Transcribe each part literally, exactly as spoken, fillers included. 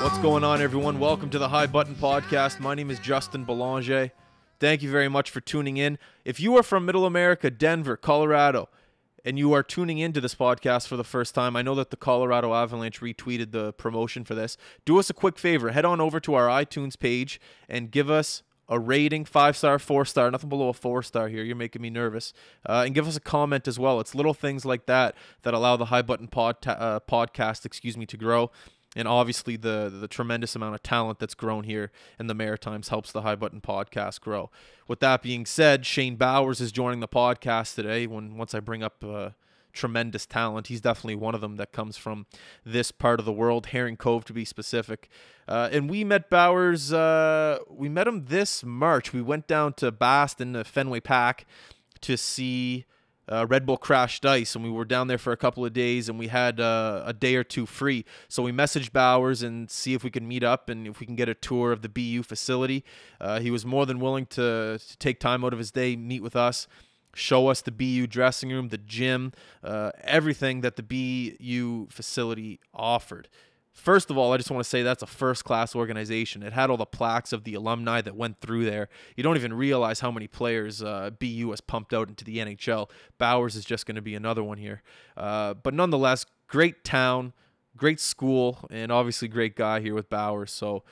What's going on, everyone? Welcome to the High Button Podcast. My name is Justin Belanger. Thank you very much for tuning in. If you are from Middle America, Denver, Colorado, and you are tuning into this podcast for the first time, I know that the Colorado Avalanche retweeted the promotion for this. Do us a quick favor. Head on over to our iTunes page and give us a rating, five-star, four-star, nothing below a four-star here. You're making me nervous. Uh, and give us a comment as well. It's little things like that that allow the High Button pod ta- uh, podcast excuse me, to grow. And obviously the the tremendous amount of talent that's grown here in the Maritimes helps the High Button podcast grow. With that being said, Shane Bowers is joining the podcast today. When once I bring up uh, tremendous talent, he's definitely one of them that comes from this part of the world, Herring Cove to be specific. Uh, and we met Bowers, uh, we met him this March. We went down to Boston, to Fenway Park, to see Uh, Red Bull Crashed Ice, and we were down there for a couple of days, and we had uh, a day or two free. So we messaged Bowers and see if we could meet up and if we can get a tour of the B U facility. Uh, he was more than willing to, to take time out of his day, meet with us, show us the B U dressing room, the gym, uh, everything that the B U facility offered. First of all, I just want to say that's a first-class organization. It had all the plaques of the alumni that went through there. You don't even realize how many players uh, B U has pumped out into the N H L. Bowers is just going to be another one here. Uh, but nonetheless, great town, great school, and obviously great guy here with Bowers. So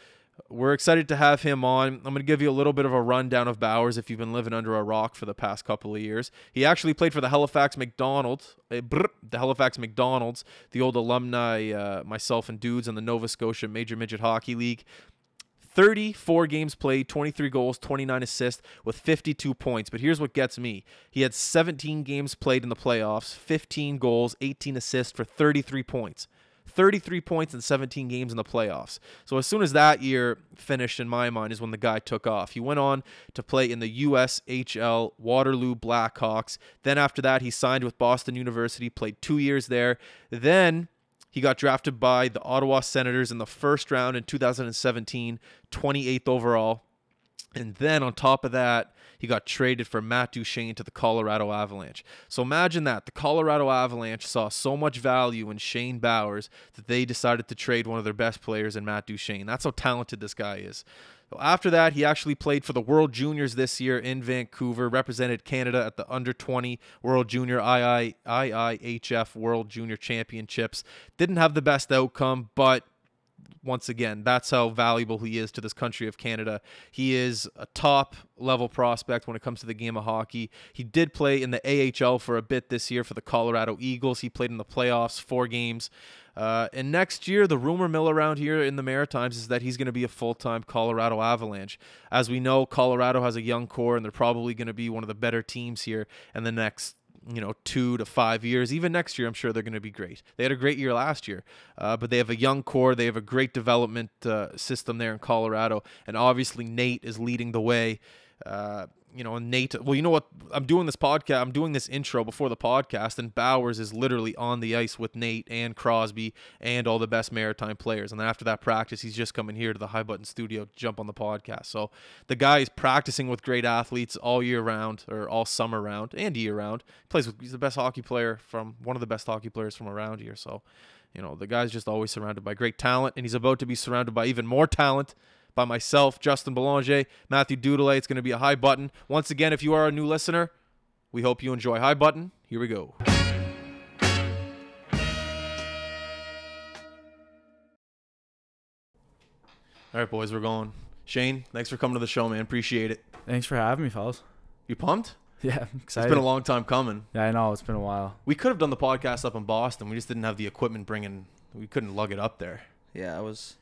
we're excited to have him on. I'm going to give you a little bit of a rundown of Bowers if you've been living under a rock for the past couple of years. He actually played for the Halifax McDonald's, eh, brr, the Halifax McDonald's, the old alumni, uh, myself and dudes in the Nova Scotia Major Midget Hockey League. thirty-four games played, twenty-three goals, twenty-nine assists with fifty-two points. But here's what gets me. He had seventeen games played in the playoffs, fifteen goals, eighteen assists for thirty-three points. thirty-three points in seventeen games in the playoffs. So as soon as that year finished, in my mind, is when the guy took off. He went on to play in the U S H L Waterloo Blackhawks. Then after that, he signed with Boston University, played two years there. Then he got drafted by the Ottawa Senators in the first round in two thousand seventeen, twenty-eighth overall. And then on top of that, he got traded for Matt Duchene to the Colorado Avalanche. So imagine that. The Colorado Avalanche saw so much value in Shane Bowers that they decided to trade one of their best players in Matt Duchene. That's how talented this guy is. So after that, he actually played for the World Juniors this year in Vancouver, represented Canada at the under twenty World Junior I I H F World Junior Championships. Didn't have the best outcome, but once again, that's how valuable he is to this country of Canada. He is a top-level prospect when it comes to the game of hockey. He did play in the A H L for a bit this year for the Colorado Eagles. He played in the playoffs, four games. Uh, and next year, the rumor mill around here in the Maritimes is that he's going to be a full-time Colorado Avalanche. As we know, Colorado has a young core, and they're probably going to be one of the better teams here in the next you know, two to five years. Even next year, I'm sure they're going to be great. They had a great year last year, uh, but they have a young core. They have a great development uh, system there in Colorado, and obviously Nate is leading the way. Uh, you know, and Nate, well, you know what? I'm doing this podcast. I'm doing this intro before the podcast, and Bowers is literally on the ice with Nate and Crosby and all the best Maritime players. And then after that practice, he's just coming here to the High Button studio to jump on the podcast. So the guy is practicing with great athletes all year round, or all summer round and year round. He plays with, he's the best hockey player from one of the best hockey players from around here. So, you know, the guy's just always surrounded by great talent, and he's about to be surrounded by even more talent. By myself, Justin Belanger, Matthew Dudelay. It's going to be a High Button. Once again, if you are a new listener, we hope you enjoy High Button. Here we go. All right, boys, we're going. Shane, thanks for coming to the show, man. Appreciate it. Thanks for having me, fellas. You pumped? Yeah, I'm excited. It's been a long time coming. Yeah, I know. It's been a while. We could have done the podcast up in Boston. We just didn't have the equipment bringing. We couldn't lug it up there. Yeah, I was...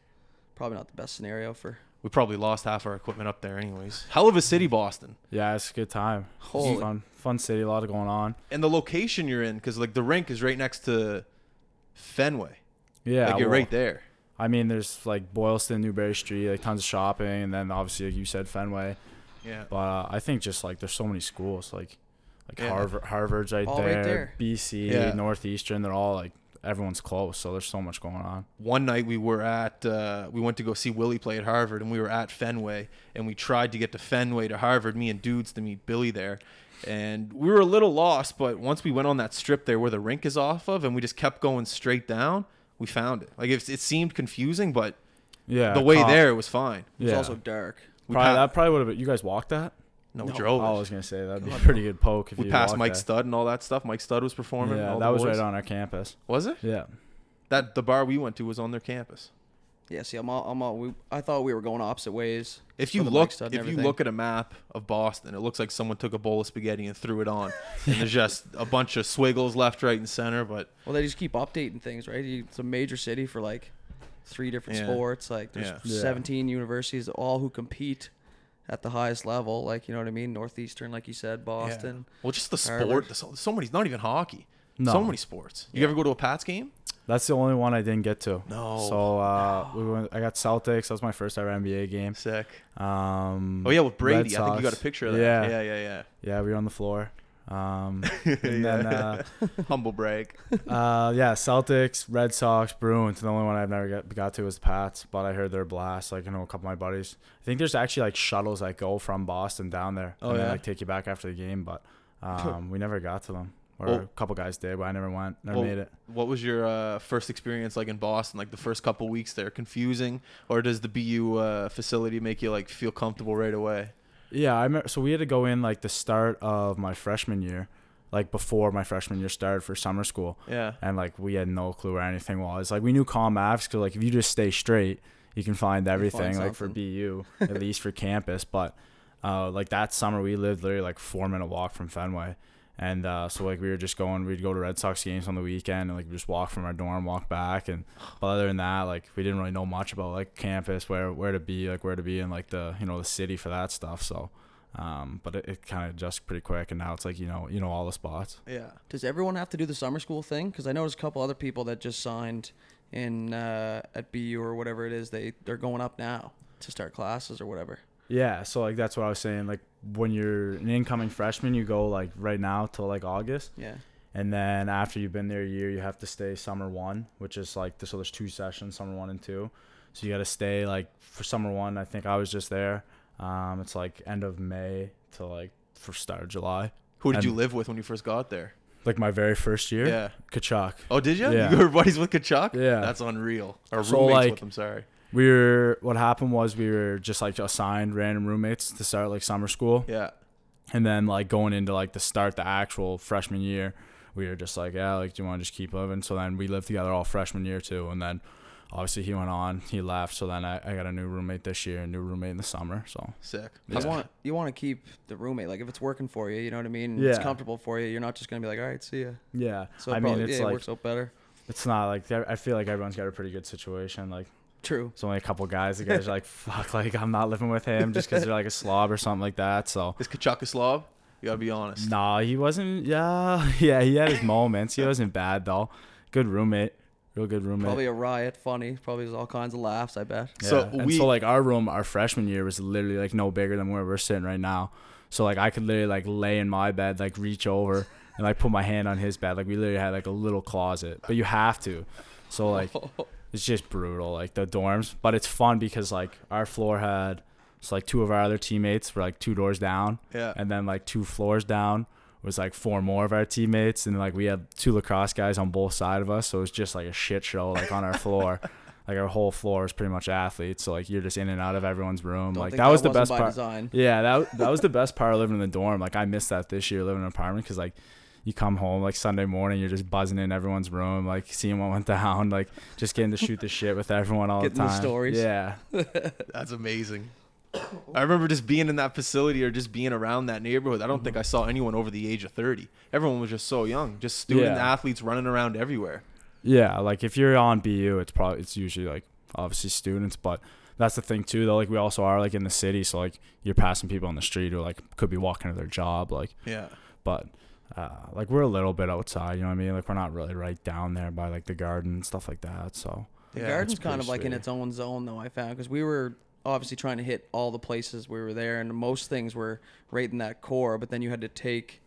Probably not the best scenario for... We probably lost half our equipment up there anyways. Hell of a city, Boston. Yeah, it's a good time. Holy. Fun, fun city, a lot of going on. And the location you're in, because like the rink is right next to Fenway. Yeah. Like you're well, right there. I mean, there's like Boylston, Newberry Street, like tons of shopping, and then obviously like you said, Fenway. Yeah. But uh, I think just like there's so many schools, like like yeah. Harvard, Harvard's right there, right there, B C, yeah. Northeastern, they're all like... Everyone's close, so there's so much going on. One night we were at, uh, we went to go see Willie play at Harvard, and we were at Fenway, and we tried to get to Fenway to Harvard, me and dudes, to meet Billy there. And we were a little lost, but once we went on that strip there where the rink is off of, and we just kept going straight down, we found it. Like, it, it seemed confusing, but Yeah. The way cop. there, it was fine. Yeah. It was also dark. We probably, that probably would have been. You guys walked that? No, no. Drove it. I was going to say, that would be a pretty good poke if we you passed Mike that. Studd and all that stuff. Mike Studd was performing. Yeah, all that was boys. right on our campus. Was it? Yeah. That The bar we went to was on their campus. Yeah, see, I'm all, I'm all, we, I thought we were going opposite ways. If you look, if everything. you look at a map of Boston, it looks like someone took a bowl of spaghetti and threw it on, and there's just a bunch of swiggles left, right, and center. But well, they just keep updating things, right? It's a major city for like three different yeah. sports. Like there's yeah. seventeen yeah. universities, all who compete at the highest level. Like, you know what I mean? Northeastern, like you said, Boston. Yeah. Well, just the Harvard. sport. So, so many, not even hockey. No. So many sports. You yeah. ever go to a Pats game? That's the only one I didn't get to. No. So uh, no. we went. I got Celtics. That was my first ever N B A game. Sick. Um, oh yeah, with Brady. I think you got a picture of that. Yeah, yeah, yeah, yeah. Yeah, we were on the floor. Um, and yeah. then uh, humble brag. Uh, yeah, Celtics, Red Sox, Bruins. The only one I've never got, got to was the Pats, but I heard their blast. Like, you know, a couple of my buddies. I think there's actually like shuttles that go from Boston down there. Oh and yeah. They, like, take you back after the game, but um, we never got to them. Or well, a couple guys did, but I never went, never well, made it. What was your uh, first experience like in Boston, like the first couple weeks there? Confusing, or does the B U uh, facility make you like feel comfortable right away? Yeah, I remember, so we had to go in like the start of my freshman year, like before my freshman year started for summer school. Yeah, and like we had no clue where anything was. Like we knew comm apps because like if you just stay straight, you can find everything. Find like for B U, at least for campus. But uh, like that summer, we lived literally like four minute walk from Fenway. And uh, so, like, we were just going, we'd go to Red Sox games on the weekend and, like, just walk from our dorm, walk back. And but other than that, like, we didn't really know much about, like, campus, where where to be, like, where to be in, like, the, you know, the city for that stuff. So, um, but it, it kind of adjusts pretty quick. And now it's, like, you know, you know all the spots. Yeah. Does everyone have to do the summer school thing? Because I noticed a couple other people that just signed in uh, at B U or whatever it is. They, they're going up now to start classes or whatever. Yeah, so like that's what I was saying. Like when you're an incoming freshman, you go like right now till like August. Yeah. And then after you've been there a year, you have to stay summer one, which is like the, so there's two sessions, summer one and two. So you got to stay like for summer one. I think I was just there. Um, it's like end of May to like for start of July. Who did and you live with when you first got there? Like my very first year. Yeah. Tkachuk. Oh, did you? Yeah. You were buddies with Tkachuk? Yeah. That's unreal. Or so roommates like, with him. Sorry. We were, what happened was we were just like assigned random roommates to start like summer school. Yeah. And then like going into like the start, the actual freshman year, we were just like, yeah, like, do you want to just keep living? So then we lived together all freshman year too. And then obviously he went on, he left. So then I, I got a new roommate this year, a new roommate in the summer. So sick. Yeah. I want, you want to keep the roommate. Like if it's working for you, you know what I mean? Yeah. It's comfortable for you. You're not just going to be like, all right, see ya. Yeah. So I probably, mean, it's yeah, like, it works out better. It's not like, I feel like everyone's got a pretty good situation. Like, true. It's only a couple guys. The guys are like, fuck, like, I'm not living with him just because they're like a slob or something like that. So is Tkachuk a slob? You got to be honest. Nah, he wasn't. Yeah, yeah, he had his moments. He wasn't bad, though. Good roommate. Real good roommate. Probably a riot. Funny. Probably all kinds of laughs, I bet. Yeah. So, we, so, like, our room, our freshman year was literally, like, no bigger than where we're sitting right now. So, like, I could literally, like, lay in my bed, like, reach over and, like, put my hand on his bed. Like, we literally had, like, a little closet. But you have to. So, like... It's just brutal, like the dorms, but it's fun because like our floor had, it's like two of our other teammates were like two doors down, yeah, and then like two floors down was like four more of our teammates, and like we had two lacrosse guys on both sides of us, so it was just like a shit show, like on our floor, like our whole floor is pretty much athletes, so like you're just in and out of everyone's room. Don't like that, that was the best part. Design. Yeah, that that was the best part of living in the dorm. Like I missed that this year living in an apartment because like. You come home like Sunday morning, you're just buzzing in everyone's room, like seeing what went down, like just getting to shoot the shit with everyone all getting the time. Getting the stories. Yeah. That's amazing. I remember just being in that facility or just being around that neighborhood. I don't mm-hmm. think I saw anyone over the age of thirty. Everyone was just so young, just student yeah. athletes running around everywhere. Yeah. Like if you're on B U, it's probably, it's usually like obviously students, but that's the thing too though. Like we also are like in the city. So like you're passing people on the street who like could be walking to their job. Like, yeah, but Uh, like we're a little bit outside, you know what I mean? Like we're not really right down there by like the garden and stuff like that. So the yeah, garden's kind of like sweet. In its own zone though, I found, because we were obviously trying to hit all the places we were there, and most things were right in that core. But then you had to take,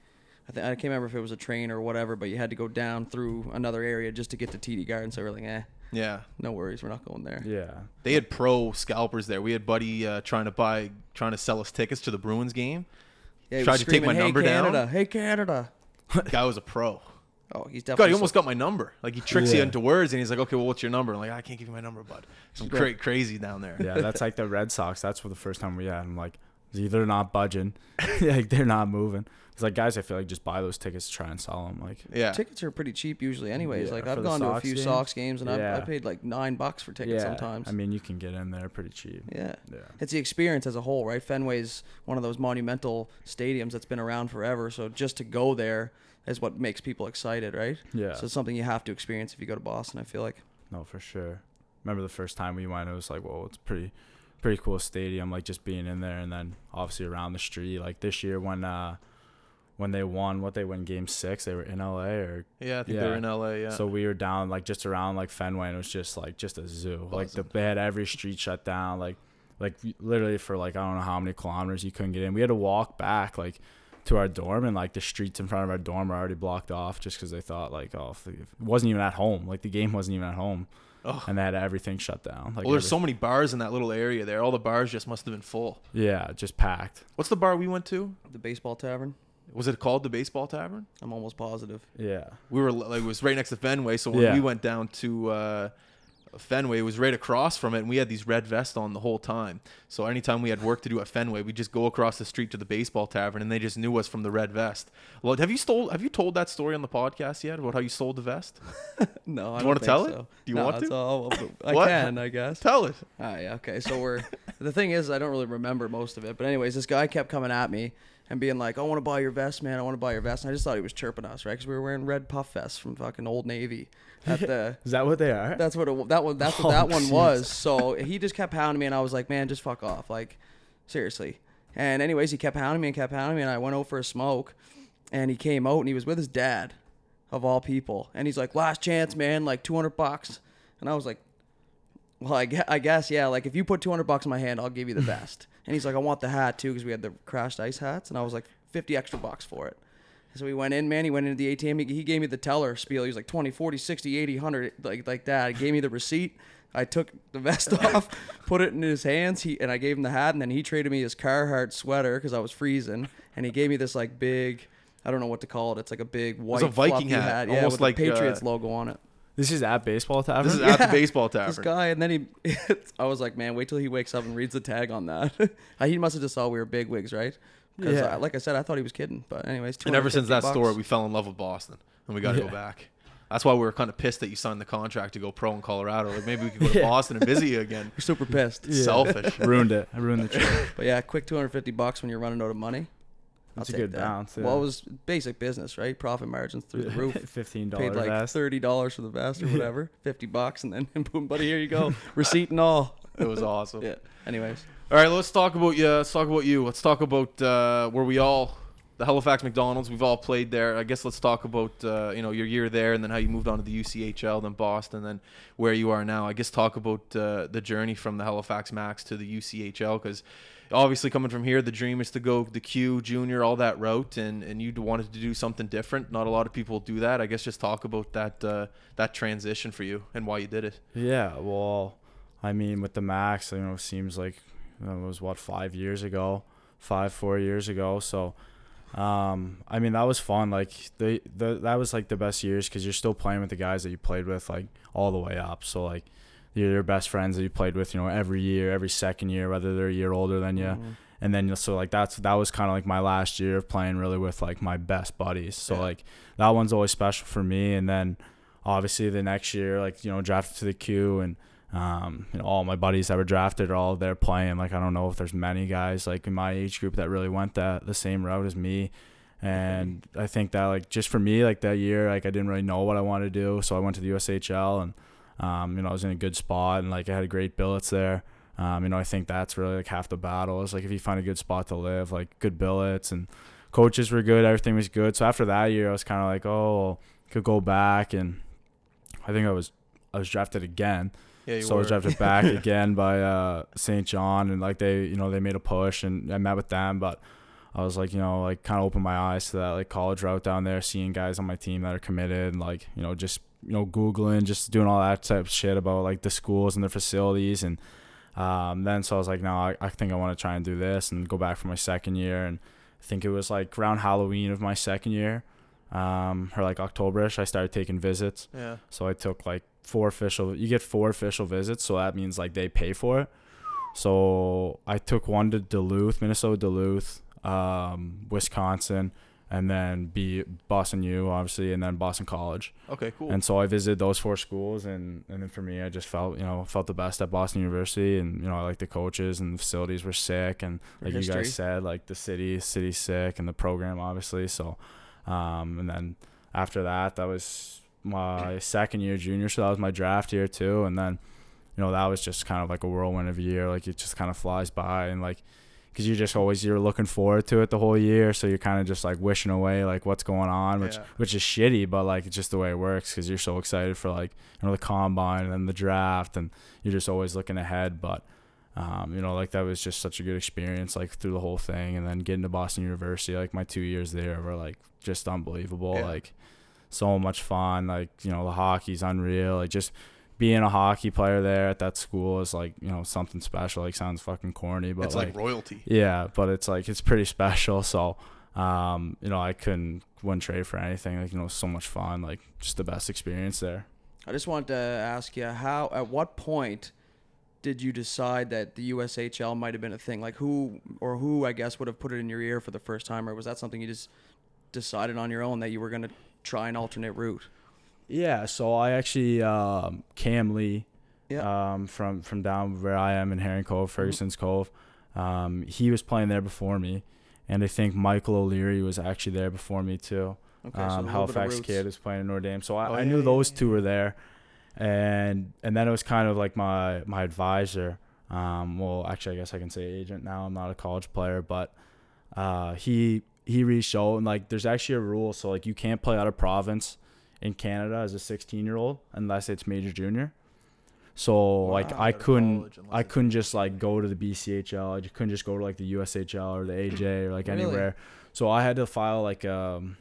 I think I can't remember if it was a train or whatever, but you had to go down through another area just to get to T D Garden. So we're like, eh. Yeah. No worries. We're not going there. Yeah. They had pro scalpers there. We had buddy uh, trying to buy, trying to sell us tickets to the Bruins game. Yeah, he tried to take my hey, number Canada, down. Hey Canada. Guy was a pro. Oh, he's definitely. God, he almost got my number. Like, he tricks yeah. you into words, and he's like, okay, well, what's your number? I'm like, I can't give you my number, bud. Some cra- crazy down there. Yeah, that's like the Red Sox. That's where the first time we had him. Like, they're not budging. Like, they're not moving. It's like, guys, I feel like just buy those tickets to try and sell them. Like, yeah. Tickets are pretty cheap usually anyways. Yeah, like, I've gone to a few games. Sox games, and yeah. I've, I paid like nine bucks for tickets yeah. sometimes. I mean, you can get in there pretty cheap. Yeah. yeah. It's the experience as a whole, right? Fenway's one of those monumental stadiums that's been around forever. So just to go there is what makes people excited, right? Yeah. So it's something you have to experience if you go to Boston, I feel like. No, for sure. Remember the first time we went, it was like, well, it's pretty pretty cool stadium, like just being in there, and then obviously around the street. Like this year when uh when they won, what they win game six, they were in L A or yeah, I think yeah. they were in L A, yeah. So we were down like just around like Fenway, and it was just like just a zoo. Buzzing. Like the they had every street shut down, like like literally for like I don't know how many kilometers you couldn't get in. We had to walk back like to our dorm, and like the streets in front of our dorm were already blocked off just because they thought like, oh, if it wasn't even at home, like the game wasn't even at home. Oh. And they had everything shut down. Like, well, there's so many bars in that little area there. All the bars just must have been full. Yeah, just packed. What's the bar we went to? The Baseball Tavern. Was it called the Baseball Tavern? I'm almost positive. Yeah. We were like, it was right next to Fenway, so when yeah. we went down to uh Fenway, it was right across from it, and we had these red vests on the whole time. So anytime we had work to do at Fenway, we just go across the street to the Baseball Tavern, and they just knew us from the red vest. Well, have you stole? Have you told that story on the podcast yet about how you sold the vest? No, I do you want to tell so. It? Do you no, want to? All, I can, I guess. Tell it. All right, okay. So we're the thing is, I don't really remember most of it, but anyways, this guy kept coming at me and being like, I want to buy your vest, man. I want to buy your vest. And I just thought he was chirping us, right? Because we were wearing red puff vests from fucking Old Navy. At the, Is that what they are? That's what it, that one, that's oh, what that one geez. was. So he just kept hounding me, and I was like, man, just fuck off. Like, seriously. And anyways, he kept hounding me and kept hounding me, and I went over for a smoke. And he came out, and he was with his dad, of all people. And he's like, last chance, man, like two hundred bucks. And I was like, well, I guess, I guess, yeah, like if you put two hundred bucks in my hand, I'll give you the vest. And he's like, I want the hat too, because we had the crashed ice hats. And I was like, fifty extra bucks for it. So we went in, man. He went into the A T M. He, he gave me the teller spiel. He was like twenty, forty, sixty, eighty, one hundred, like, like that. He gave me the receipt. I took the vest off, put it in his hands, he and I gave him the hat. And then he traded me his Carhartt sweater because I was freezing. And he gave me this like big, I don't know what to call it. It's like a big white a Viking hat. hat. Yeah, almost with like the Patriots uh, logo on it. This is at Baseball Tavern? This is yeah. at the Baseball Tavern. This guy, and then he, I was like, man, wait till he wakes up and reads the tag on that. He must have just saw we were bigwigs, right? Because, yeah. like I said, I thought he was kidding. But anyways, and ever since that bucks. story, we fell in love with Boston, and we got to yeah. go back. That's why we were kind of pissed that you signed the contract to go pro in Colorado. Like, maybe we could go to yeah. Boston and visit you again. We're super pissed. Yeah. Selfish. Ruined it. I ruined the trip. But yeah, quick two hundred fifty bucks when you're running out of money. That's I'll a good that. balance. Yeah. Well, it was basic business, right? Profit margins through the roof. fifteen dollars paid like vest. thirty dollars for the vest or whatever. fifty bucks, and then and boom, buddy, here you go. Receipt and all. It was awesome. Yeah. Anyways. All right, let's talk about you. Let's talk about you. Let's talk about uh, where we all, the Halifax McDonald's, we've all played there. I guess let's talk about uh, you know your year there, and then how you moved on to the U S H L, then Boston, then where you are now. I guess talk about uh, the journey from the Halifax Max to the U S H L, because obviously coming from here, the dream is to go the Q, junior, all that route, and, and you wanted to do something different. Not a lot of people do that. I guess just talk about that uh, that transition for you and why you did it. Yeah, well, I mean, with the Max, you know, it seems like it was, what, five years ago, five, four years ago. So, um, I mean, that was fun. Like, the, the that was, like, the best years because you're still playing with the guys that you played with, like, all the way up. So, like, you're your best friends that you played with, you know, every year, every second year, whether they're a year older than you. Mm-hmm. And then, so, like, that's that was kind of, like, my last year of playing really with, like, my best buddies. So, yeah. like, that one's always special for me. And then, obviously, the next year, like, you know, drafted to the Q and, um you know, all my buddies that were drafted are all there playing. Like, I don't know if there's many guys like in my age group that really went that the same route as me. And I think that, like, just for me, like, that year, like, I didn't really know what I wanted to do, so I went to the U S H L, and um you know, I was in a good spot, and like I had a great billets there. Um you know, I think that's really like half the battle is like if you find a good spot to live, like good billets and coaches were good, everything was good. So after that year, I was kind of like, oh, I could go back, and I think I was I was drafted again. Yeah, so were. I was drafted back again by uh, Saint John, and like they, you know, they made a push, and I met with them. But I was like, you know, like kind of opened my eyes to that like college route down there, seeing guys on my team that are committed, and like, you know, just, you know, Googling, just doing all that type of shit about like the schools and their facilities. And um, then so I was like, no, I, I think I want to try and do this and go back for my second year. And I think it was like around Halloween of my second year. um, or like Octoberish, I started taking visits. Yeah. So I took like four official. You get four official visits, so that means like they pay for it. So I took one to Duluth, Minnesota, Duluth, um, Wisconsin, and then be Boston U, obviously, and then Boston College. Okay, cool. And so I visited those four schools, and, and then for me, I just felt, you know, felt the best at Boston University, and, you know, I like the coaches and the facilities were sick, and like you guys said, like the city, city's sick, and the program, obviously. So, um, and then after that, that was my second year junior, so that was my draft year too, and then, you know, that was just kind of like a whirlwind of a year, like it just kind of flies by, and like, because you're just always, you're looking forward to it the whole year, so you're kind of just like wishing away like what's going on, which yeah. which is shitty, but like it's just the way it works because you're so excited for like, you know, the combine and then the draft, and you're just always looking ahead. But um you know, like that was just such a good experience like through the whole thing, and then getting to Boston University, like my two years there were like just unbelievable. Yeah. Like so much fun, like, you know, the hockey's unreal, like just being a hockey player there at that school is like, you know, something special. Like sounds fucking corny, but it's like, like royalty. Yeah, but it's like it's pretty special. So, um, you know, I couldn't wouldn't trade for anything. Like, you know, so much fun. Like just the best experience there. I just wanted to ask you how, at what point did you decide that the U S H L might have been a thing? Like who or who I guess would have put it in your ear for the first time, or was that something you just decided on your own that you were gonna try an alternate route? Yeah, so I actually, um, Cam Lee, yeah. um, from, from down where I am in Herring Cove, Ferguson's mm-hmm. Cove, um, he was playing there before me, and I think Michael O'Leary was actually there before me too. Okay, um, so Halifax kid was playing in Notre Dame, so I, oh, I yeah, knew yeah, those yeah. two were there, and and then it was kind of like my my advisor. Um, well, actually, I guess I can say agent now. I'm not a college player, but uh, he he reached out, and like there's actually a rule, so like you can't play out of province in Canada as a sixteen year old unless it's major junior. So wow, like I couldn't I couldn't just like go to the B C H L. I just couldn't just go to like the U S H L or the A J or like really? anywhere. So I had to file like um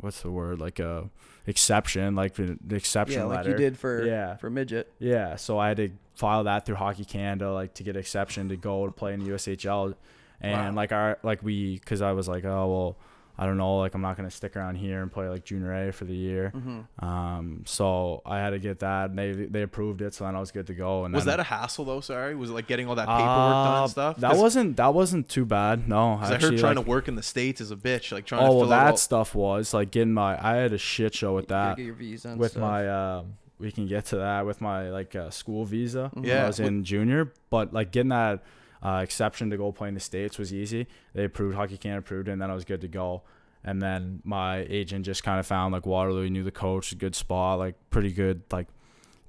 what's the word like a exception like the exception yeah, letter. Yeah, like you did for yeah. for midget. Yeah, so I had to file that through Hockey Canada like to get exception to go to play in the U S H L. And wow. like our like we cuz I was like, oh well, I don't know, like I'm not going to stick around here and play like junior A for the year. Mm-hmm. Um, so I had to get that, and they, they approved it. So then I was good to go. And was that a hassle though? Sorry. Was it like getting all that paperwork uh, done and stuff? That wasn't, that wasn't too bad. No, I heard trying like, to work in the States is a bitch. Like trying oh, to fill well, that out. Stuff was like getting my, I had a shit show with that, get your visa and with stuff. my, uh, we can get to that with my like uh, school visa. Mm-hmm. Yeah. When I was in junior, but like getting that, Uh, exception to go play in the States was easy. They approved, Hockey Canada approved, and then I was good to go. And then my agent just kind of found like Waterloo. He knew the coach, a good spot, like pretty good like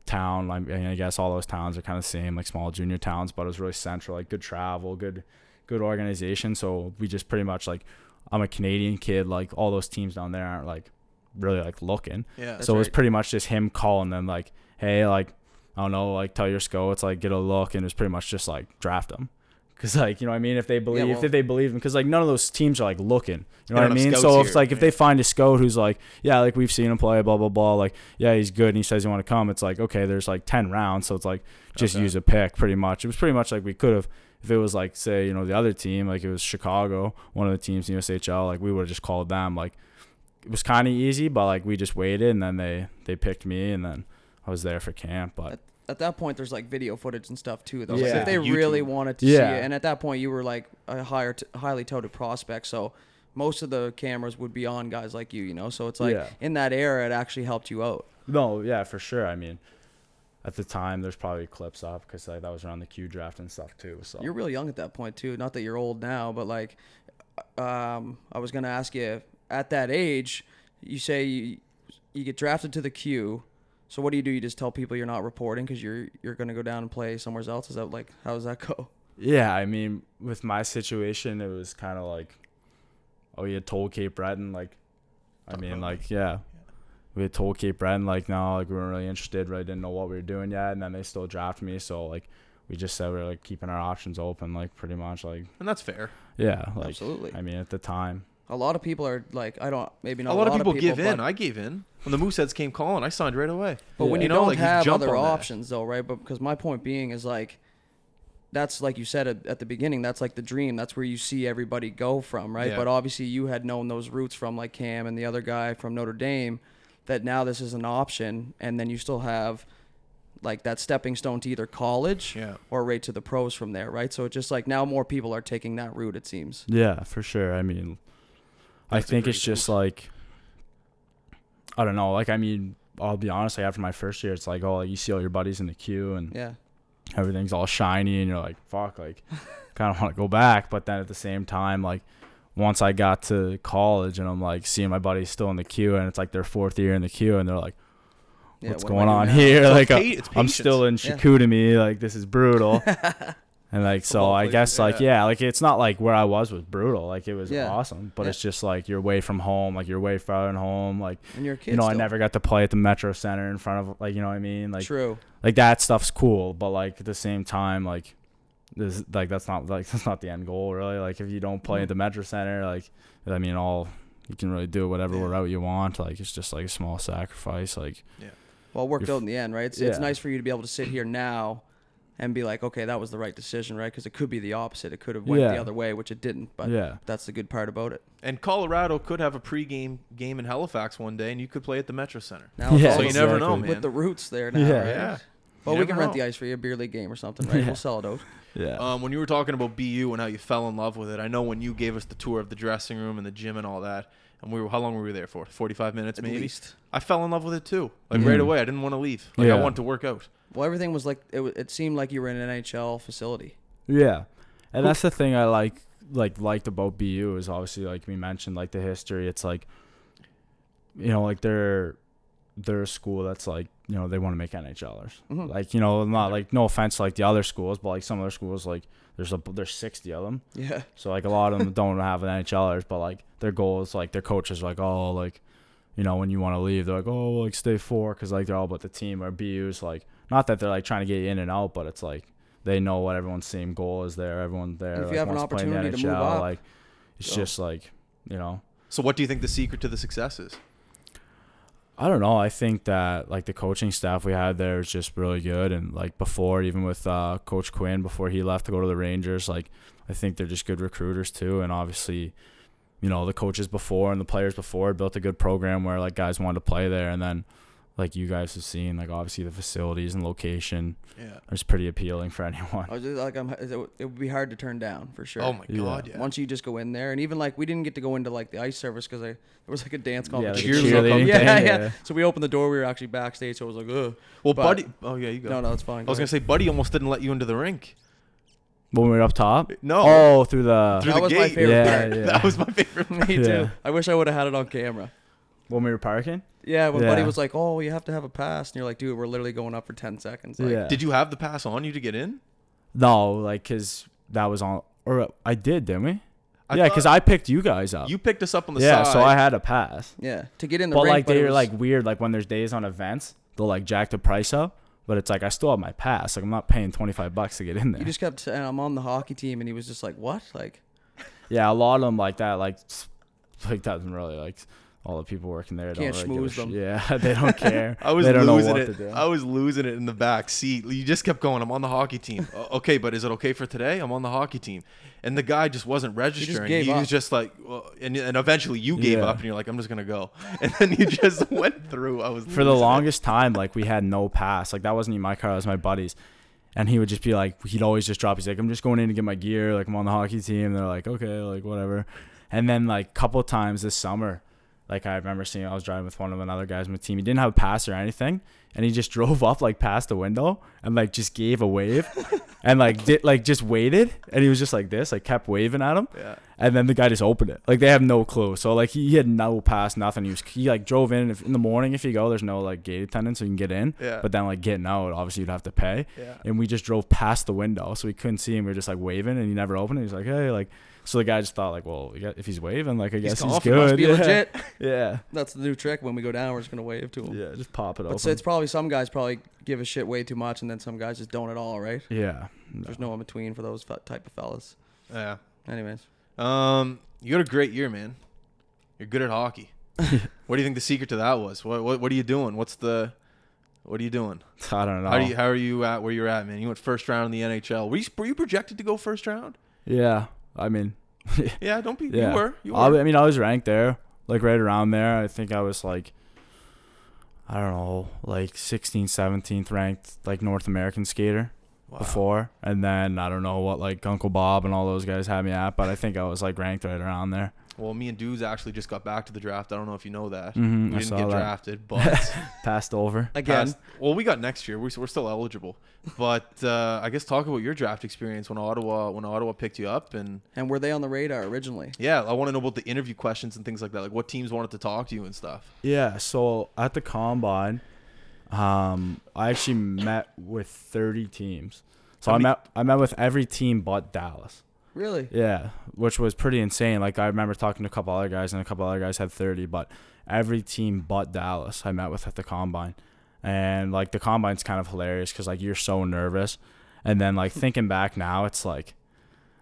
town. Like, I mean, I guess all those towns are kind of the same, like small junior towns, but it was really central, like good travel, good good organization. So we just pretty much like, I'm a Canadian kid, like all those teams down there aren't like really like looking. Yeah. So right. It was pretty much just him calling them like, hey, like I don't know, like tell your sco, it's like get a look, and it's pretty much just like draft them. Because, like, you know what I mean? If they believe yeah, well, if they believe him, because, like, none of those teams are, like, looking. You know what I mean? So, it's like, if they find a scout who's like, yeah, like, we've seen him play, blah, blah, blah. Like, yeah, he's good, and he says he want to come. It's like, okay, there's, like, ten rounds. So, it's like, just okay. use a pick pretty much. It was pretty much like we could have, if it was, like, say, you know, the other team, like, it was Chicago, one of the teams in U S H L, like, we would have just called them. Like, it was kind of easy, but, like, we just waited, and then they, they picked me, and then I was there for camp. But at that point, there's like video footage and stuff too, though. Yeah. Like if they YouTube. really wanted to yeah. see it, and at that point, you were like a higher, t- highly touted prospect, so most of the cameras would be on guys like you, you know. So it's like yeah. in that era, it actually helped you out. No, yeah, for sure. I mean, at the time, there's probably clips up because like that was around the Q draft and stuff too. So you're real young at that point too. Not that you're old now, but like, um, I was gonna ask you at that age, you say you, you get drafted to the Q. So what do you do? You just tell people you're not reporting because you're you're going to go down and play somewhere else? Is that like, how does that go? Yeah, I mean, with my situation, it was kind of like, oh, you told Cape Breton, like, I mean, like, yeah. We had told Cape Breton, like, no, like, we weren't really interested, really didn't know what we were doing yet, and then they still drafted me, so, like, we just said we were, like, keeping our options open, like, pretty much, like. And that's fair. Yeah. Like, absolutely. I mean, at the time. A lot of people are like, I don't, maybe not a lot, a lot of people. People give in. I gave in. When the Mooseheads came calling, I signed right away. But yeah. when you, you know, don't like, have you jump other options that. though, right? But because my point being is like, that's like you said at, at the beginning, that's like the dream. That's where you see everybody go from, right? Yeah. But obviously you had known those roots from like Cam and the other guy from Notre Dame, that now this is an option. And then you still have like that stepping stone to either college yeah. or right to the pros from there, right? So it's just like now more people are taking that route, it seems. Yeah, for sure. I mean, that's I think it's cool. just like, I don't know. Like, I mean, I'll be honest, like after my first year, it's like, oh, like you see all your buddies in the queue and yeah. everything's all shiny and you're like, fuck, like kind of want to go back. But then at the same time, like once I got to college and I'm like seeing my buddies still in the queue and it's like their fourth year in the queue and they're like, what's yeah, what going on here? It's like a, I'm still in Chicoutimi. Yeah. Like this is brutal. And like, so Hopefully, I guess yeah. like, yeah, like it's not like where I was was brutal. Like it was yeah. awesome, but yeah. it's just like you're away from home. Like you're way farther than home. Like, and you're a kid you know, still. I never got to play at the Metro Center in front of like, you know what I mean? Like, true. Like that stuff's cool. But like at the same time, like this, like that's not like, that's not the end goal really. Like if you don't play mm-hmm. at the Metro Center, like, I mean, all you can really do whatever yeah. route you want. Like it's just like a small sacrifice. Like, yeah. Well, it worked out in the end, right? It's, yeah. it's nice for you to be able to sit here now and be like, okay, that was the right decision, right? Because it could be the opposite. It could have went yeah. the other way, which it didn't. But yeah. that's the good part about it. And Colorado could have a pregame game in Halifax one day, and you could play at the Metro Center. Now yeah, so you exactly. never know, man. With the roots there now, yeah. right? Yeah. But you we can know. rent the ice for you, a beer league game or something, right? Yeah. We'll sell it out. Yeah. Um, when you were talking about B U and how you fell in love with it, I know when you gave us the tour of the dressing room and the gym and all that, and we were, how long were we there for? forty-five minutes, maybe? At least. I fell in love with it, too. Like, mm-hmm. right away. I didn't want to leave. Like, yeah. I wanted to work out. Well, everything was like, it It seemed like you were in an N H L facility. Yeah. And Ooh. that's the thing I like, like, liked about B U is obviously, like we mentioned, like, the history. It's like, you know, like, they're, they're a school that's like, you know, they want to make N H Lers. Mm-hmm. Like, you know, not like, no offense to, like, the other schools, but, like, some other schools, like, there's a, there's sixty of them. Yeah. So, like, a lot of them don't have an N H Lers, but, like, their goal is, like, their coaches are like, oh, like, you know, when you want to leave, they're like, oh, well, like, stay four, because, like, they're all about the team. Or B U's, like, not that they're, like, trying to get you in and out, but it's, like, they know what everyone's same goal is there. Everyone there, and if like, you have an opportunity N H L, to move up. Like, it's so. just, like, you know. So what do you think the secret to the success is? I don't know. I think that, like, the coaching staff we had there is just really good. And, like, before, even with uh, Coach Quinn, before he left to go to the Rangers, like, I think they're just good recruiters, too. And, obviously, you know, the coaches before and the players before built a good program where, like, guys wanted to play there. And then, like, you guys have seen, like, obviously the facilities and location yeah. is pretty appealing for anyone. I was just, like, I'm, it would be hard to turn down, for sure. Oh, my God, yeah. yeah. Once you just go in there. And even, like, we didn't get to go into, like, the ice service because there was, like, a dance competition. Yeah, like cheerleading. Yeah, yeah, yeah. So we opened the door. We were actually backstage, so it was like, ugh. Well, but, Buddy. Oh, yeah, you go. No, no, it's fine. I was going to say, Buddy almost didn't let you into the rink. When we were up top? No. Oh, through the through That the was gate. my favorite yeah, yeah. That was my favorite Me, too. Yeah. I wish I would have had it on camera. When we were parking? Yeah, when yeah. Buddy was like, oh, you have to have a pass. And you're like, dude, we're literally going up for ten seconds. Like, yeah. Did you have the pass on you to get in? No, like, because that was on. Or I did, didn't we? I yeah, because I picked you guys up. You picked us up on the yeah, side. Yeah, so I had a pass. Yeah, to get in the but ring, like, but they were, was... like, weird. Like, when there's days on events, they'll, like, jack the price up. But it's like, I still have my pass. Like, I'm not paying twenty-five bucks to get in there. You just kept saying, I'm on the hockey team. And he was just like, what? Like, yeah, a lot of them like that. Like, like doesn't really, like, all the people working there. Can't don't really schmooze them. Sh- yeah, they don't care. I was they don't losing know what it. To do. I was losing it in the back seat. You just kept going, I'm on the hockey team. Okay, but is it okay for today? I'm on the hockey team. And the guy just wasn't registering. He, just he was just like, well, and, and eventually you gave yeah. up and you're like, I'm just going to go. And then you just went through. I was For the longest it. time, like we had no pass. Like that wasn't even my car, that was my buddy's. And he would just be like, he'd always just drop. He's like, I'm just going in to get my gear. Like I'm on the hockey team. And they're like, okay, like whatever. And then like a couple of times this summer, like I remember seeing, I was driving with one of another guys on the team. He didn't have a pass or anything. And he just drove up like past the window and like just gave a wave and like did like just waited. And he was just like this, like kept waving at him. Yeah. And then the guy just opened it. Like they have no clue. So like he, he had no pass, nothing. He was he like drove in. And if, in the morning, if you go, there's no like gate attendant, so you can get in. Yeah. But then like getting out, obviously you'd have to pay. Yeah. And we just drove past the window, so we couldn't see him. We were just like waving, and he never opened it. He's like, hey, like. So the guy just thought, like, well, if he's waving, like, I guess he's, he's good. He must be yeah. legit. Yeah. That's the new trick. When we go down, we're just going to wave to him. Yeah, just pop it up. So it's probably some guys probably give a shit way too much, and then some guys just don't at all, right? Yeah. No. There's no in between for those type of fellas. Yeah. Anyways. Um, you had a great year, man. You're good at hockey. What do you think the secret to that was? What What, what are you doing? What's the... What are you doing? I don't know. How, do you, how are you at where you're at, man? You went first round in the N H L. Were you, were you projected to go first round? Yeah. I mean. yeah, don't be. Yeah. You were. You were. I, I mean, I was ranked there, like right around there. I think I was like, I don't know, like sixteenth, seventeenth ranked, like North American skater. Wow. Before, and then I don't know what like Uncle Bob and all those guys had me at, but I think I was like ranked right around there. Well, me and Dudes actually just got back to the draft. I don't know if you know that. Mm-hmm, we I didn't get that. drafted, but passed over again. Passed. Well, we got next year. We're, we're still eligible, but uh, I guess talk about your draft experience when Ottawa when Ottawa picked you up, and and were they on the radar originally? Yeah, I want to know about the interview questions and things like that. Like what teams wanted to talk to you and stuff. Yeah, so at the combine. Um, I actually met with thirty teams, so I, mean, I met I met with every team but Dallas. Really? Yeah, which was pretty insane. Like I remember talking to a couple other guys, and a couple other guys had thirty, but every team but Dallas I met with at the combine. And like the combine's kind of hilarious because like you're so nervous, and then like thinking back now, it's like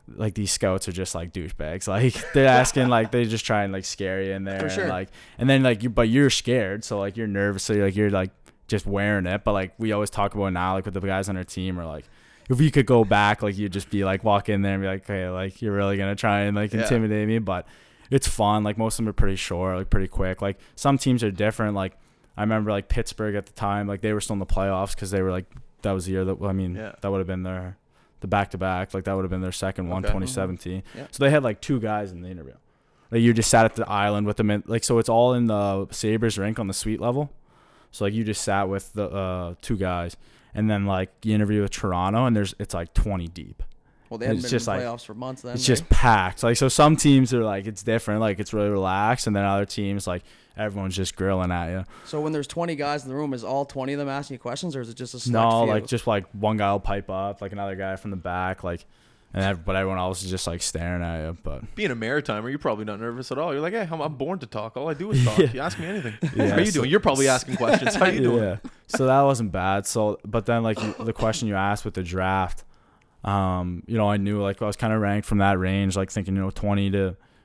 like these scouts are just like douchebags. Like they're asking, like they just try and like scare you in there. For sure. And, like and then like you, but you're scared, so like you're nervous, so like you're like. Just wearing it. But like we always talk about now, like with the guys on our team, or like if you could go back, like you'd just be like walk in there and be like, okay, like you're really gonna try and like yeah. intimidate me. But it's fun. Like most of them are pretty short, like pretty quick. Like some teams are different. Like I remember like Pittsburgh at the time, like they were still in the playoffs because they were like that was the year that I mean yeah. that would have been their the back to back. Like that would have been their second okay. one, twenty seventeen. Mm-hmm. Yeah. So they had like two guys in the interview. Like you just sat at the island with them in, like so it's all in the Sabres rink on the suite level. So, like, you just sat with the uh, two guys, and then, like, you interview with Toronto, and there's it's, like, twenty deep. Well, they haven't been in the playoffs for months then. It's just packed. Like, so some teams are, like, it's different. Like, it's really relaxed, and then other teams, like, everyone's just grilling at you. So, when there's twenty guys in the room, is all twenty of them asking you questions, or is it just a select few? No, like, just, like, one guy will pipe up, like, another guy from the back, like... And but everyone else is just like staring at you. But being a Maritimer, you're probably not nervous at all. You're like, hey, I'm, I'm born to talk. All I do is talk. Yeah. You ask me anything. Yeah, how you so, doing? You're probably asking questions. How you doing? Yeah. So that wasn't bad. So, but then like you, the question you asked with the draft, um, you know, I knew like I was kind of ranked from that range, like thinking you know twenty to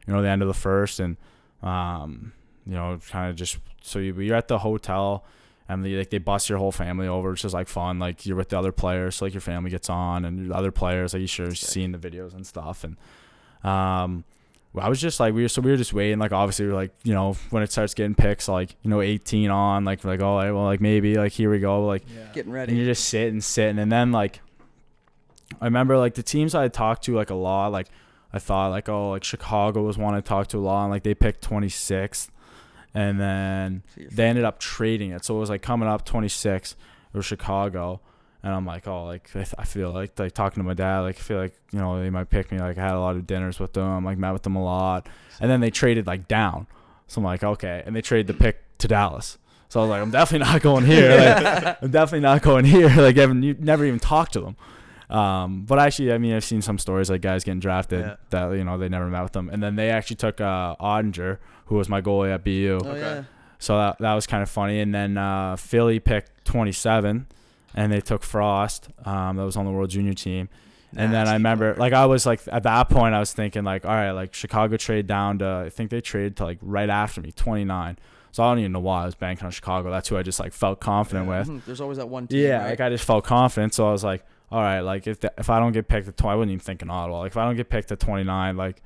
you know the end of the first, and um, you know, kind of just so you, you're at the hotel. And they, like, they bust your whole family over, which is, like, fun. Like, you're with the other players, so, like, your family gets on. And the other players, like, you sure seen the videos and stuff. And um, well, I was just, like, we were so we were just waiting. Like, obviously, we we're, like, you know, when it starts getting picks, like, you know, eighteen on. Like, we're like, oh, well, like, maybe, like, here we go. Like, yeah. Getting ready. And you're just sitting, sitting. And then, like, I remember, like, the teams I had talked to, like, a lot. Like, I thought, like, oh, like, Chicago was one I talked to a lot. And, like, they picked twenty-sixth. And then they ended up trading it. So it was, like, coming up twenty-six or Chicago. And I'm like, oh, like, I feel like, like, talking to my dad, like, I feel like, you know, they might pick me. Like, I had a lot of dinners with them. Like, met with them a lot. And then they traded, like, down. So I'm like, okay. And they traded the pick to Dallas. So I was like, I'm definitely not going here. Like, I'm definitely not going here. Like, you never even talked to them. Um, but actually, I mean, I've seen some stories like guys getting drafted yeah. that, you know, they never met with them. And then they actually took uh, Ottinger, who was my goalie at B U. Oh, okay. So that that was kind of funny. And then uh, Philly picked twenty-seven, and they took Frost. Um, that was on the World Junior team. And nah, then I remember, hard. like, I was, like, at that point, I was thinking, like, all right, like, Chicago trade down to, I think they traded to, like, right after me, twenty-nine. So I don't even know why I was banking on Chicago. That's who I just, like, felt confident yeah. with. There's always that one team, Yeah, right? Like, I just felt confident. So I was like, all right, like, if the, if I don't get picked at twenty, I wouldn't even think in Ottawa. Like, if I don't get picked at twenty-nine, like,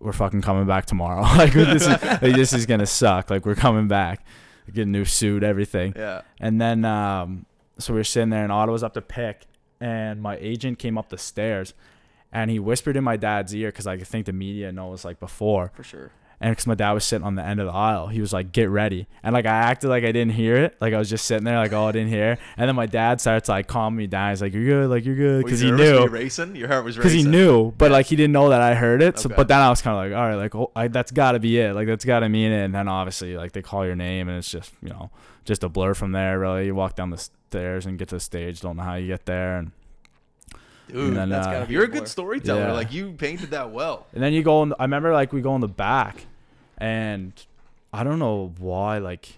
we're fucking coming back tomorrow. like, this is, like, this is going to suck. Like, we're coming back. We get a new suit, everything. Yeah. And then, um, so we were sitting there, and Ottawa's up to pick, and my agent came up the stairs, and he whispered in my dad's ear, because I think the media knows, like, before. For sure. And because my dad was sitting on the end of the aisle, he was like, get ready. And like, I acted like I didn't hear it. Like I was just sitting there like, oh, I didn't hear. And then my dad starts like calming me down. He's like, you're good. Like, you're good. Because he knew. Were you racing? Your heart was racing. Because he knew. But like, he didn't know that I heard it. So, okay. But then I was kind of like, all right, like, oh, I, that's got to be it. Like, that's got to mean it. And then obviously like they call your name and it's just, you know, just a blur from there. Really. You walk down the stairs and get to the stage. Don't know how you get there. And. Dude, then, that's uh, gotta be you're a good storyteller. Yeah. Like you painted that well. And then you go in the, I remember like we go in the back. And I don't know why, like,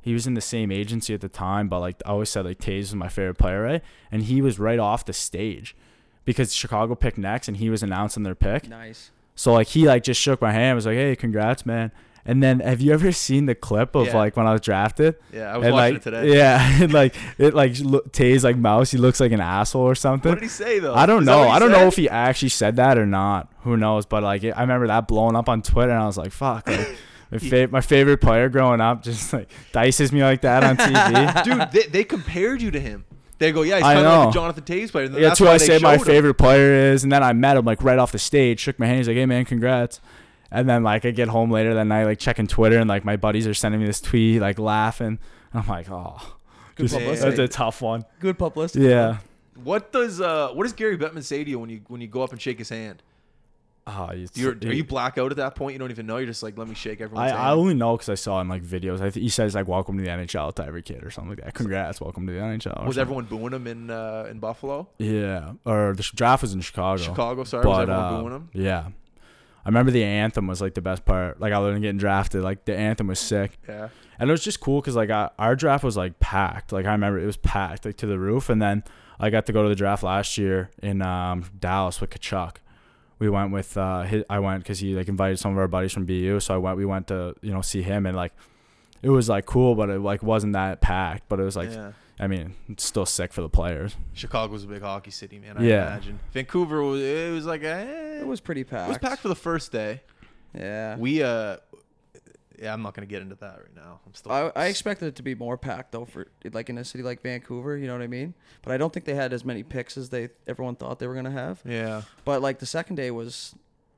he was in the same agency at the time, but, like, I always said, like, Toews was my favorite player, right? And he was right off the stage because Chicago picked next, and he was announcing their pick. Nice. So, like, he, like, just shook my hand. I was like, hey, congrats, man. And then, have you ever seen the clip of yeah. like when I was drafted? Yeah, I was and, watching like, it today. Yeah, and, like it like Tays like Mouse. He looks like an asshole or something. What did he say though? I don't Is know. I don't said? know if he actually said that or not. Who knows? But like, it, I remember that blowing up on Twitter, and I was like, "Fuck." Like, My, fa- my favorite player growing up just like dices me like that on T V. Dude, they, they compared you to him. They go, yeah, he's kind of like a Jonathan Toews player. And yeah, that's who I say my him. favorite player is. And then I met him like right off the stage, shook my hand. He's like, hey, man, congrats. And then like I get home later that night, like checking Twitter, and like my buddies are sending me this tweet, like laughing. And I'm like, oh, good just, publicity. That's a tough one. Good publicity. Yeah. What does uh, what does Gary Bettman say to you when you when you go up and shake his hand? Oh, You're, are you black out at that point? You don't even know. You're just like, let me shake everyone's I, hand. I only know because I saw in like videos. I th- he says like, welcome to the N H L to every kid or something like that. Congrats, welcome to the N H L. Was everyone booing him in uh, in Buffalo? Yeah, or the draft was in Chicago. Chicago, sorry, but, was everyone uh, booing him? Yeah, I remember the anthem was like the best part. Like other than getting drafted, like the anthem was sick. Yeah, and it was just cool because like I, our draft was like packed. Like I remember it was packed like to the roof. And then I got to go to the draft last year in um, Dallas with Tkachuk. We went with uh, his, I went because he like invited some of our buddies from B U, so I went. We went to you know see him, and like it was like cool, but it like wasn't that packed. But it was like yeah. I mean, it's still sick for the players. Chicago's a big hockey city, man. I yeah. imagine Vancouver was it was like eh, it was pretty packed. It was packed for the first day. Yeah, we uh, yeah, I'm not gonna get into that right now. I'm still. I, I expected it to be more packed though for like in a city like Vancouver, you know what I mean? But I don't think they had as many picks as they everyone thought they were gonna have. Yeah. But like the second day was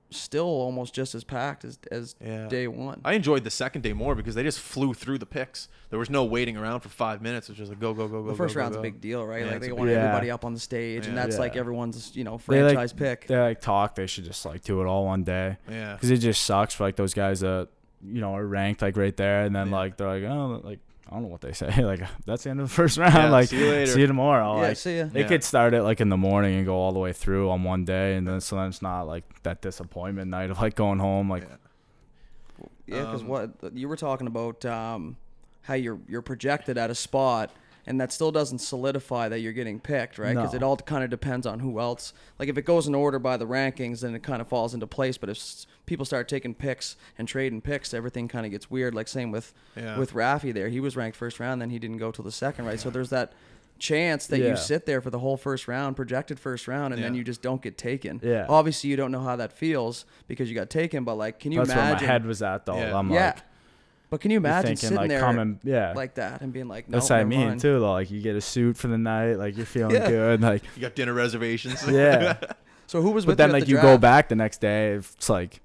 still almost just as packed as as yeah. day one. I enjoyed the second day more because they just flew through the picks. There was no waiting around for five minutes. It was just like go go go go. The first go, round's go, go. a big deal, right? Yeah, like they want yeah. everybody up on the stage, yeah. and that's yeah. like everyone's you know franchise they, like, pick. They like talk. They should just like do it all one day. Yeah. Because it just sucks for like those guys that. You know, are ranked like right there, and then yeah. like they're like, oh, like I don't know what they say. Like that's the end of the first round. Yeah, like see you later. See you tomorrow. Yeah, like, see ya. They yeah. could start it like in the morning and go all the way through on one day, and then so then it's not like that disappointment night of like going home. Like yeah, because yeah, um, what you were talking about, um, how you're you're projected at a spot. And that still doesn't solidify that you're getting picked, right? Because no. it all kind of depends on who else. Like, if it goes in order by the rankings, then it kind of falls into place. But if people start taking picks and trading picks, everything kind of gets weird. Like, same with yeah. with Raffy there. He was ranked first round, then he didn't go till the second, right? Yeah. So there's that chance that yeah. you sit there for the whole first round, projected first round, and yeah. then you just don't get taken. Yeah. Obviously, you don't know how that feels because you got taken. But, like, can you That's imagine? That's where my head was at, though. Yeah. I'm yeah. like... But can you imagine thinking, sitting like, there common, yeah. like that and being like, no, that's what I mean, too. Though. Like, you get a suit for the night. Like, you're feeling yeah. good. Like you got dinner reservations. yeah. So who was but with then, you like, the you draft? Go back the next day. It's like,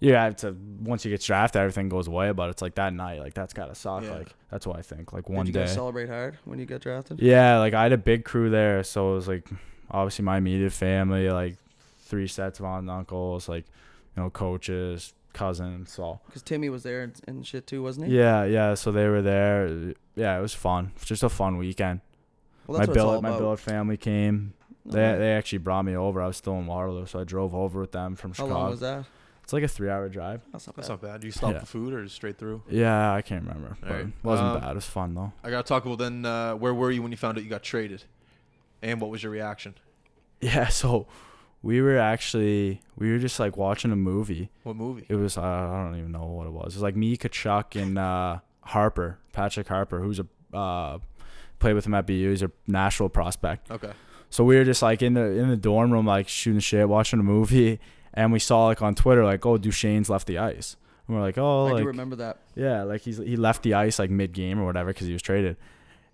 you have to, once you get drafted, everything goes away. But it's like that night, like, that's got to suck. Yeah. Like, that's what I think. Like, one day. Did you guys celebrate hard when you got drafted? Yeah. Like, I had a big crew there. So it was, like, obviously my immediate family, like, three sets of aunts and uncles, like, you know, coaches, cousin, so because Timmy was there and, and shit too, wasn't he? Yeah, yeah. So they were there. Yeah, it was fun. It was just a fun weekend. Well, that's my billet, my billet family came. They right. they actually brought me over. I was still in Waterloo, so I drove over with them from Chicago. How long was that? It's like a three-hour drive. That's not bad. That's not bad. Do you stop yeah. for food or just straight through? Yeah, I can't remember. But right. It wasn't um, bad. It was fun though. I gotta talk about then. Uh, where were you when you found out you got traded, and what was your reaction? Yeah. So. We were actually, we were just like watching a movie. What movie? It was, uh, I don't even know what it was. It was like me, Tkachuk, and uh, Harper, Patrick Harper, who's a, uh, played with him at B U. He's a Nashville prospect. Okay. So we were just like in the in the dorm room, like shooting shit, watching a movie. And we saw like on Twitter, like, oh, Duchene's left the ice. And we're like, oh. I like, do remember that. Yeah, like he's he left the ice like mid-game or whatever because he was traded.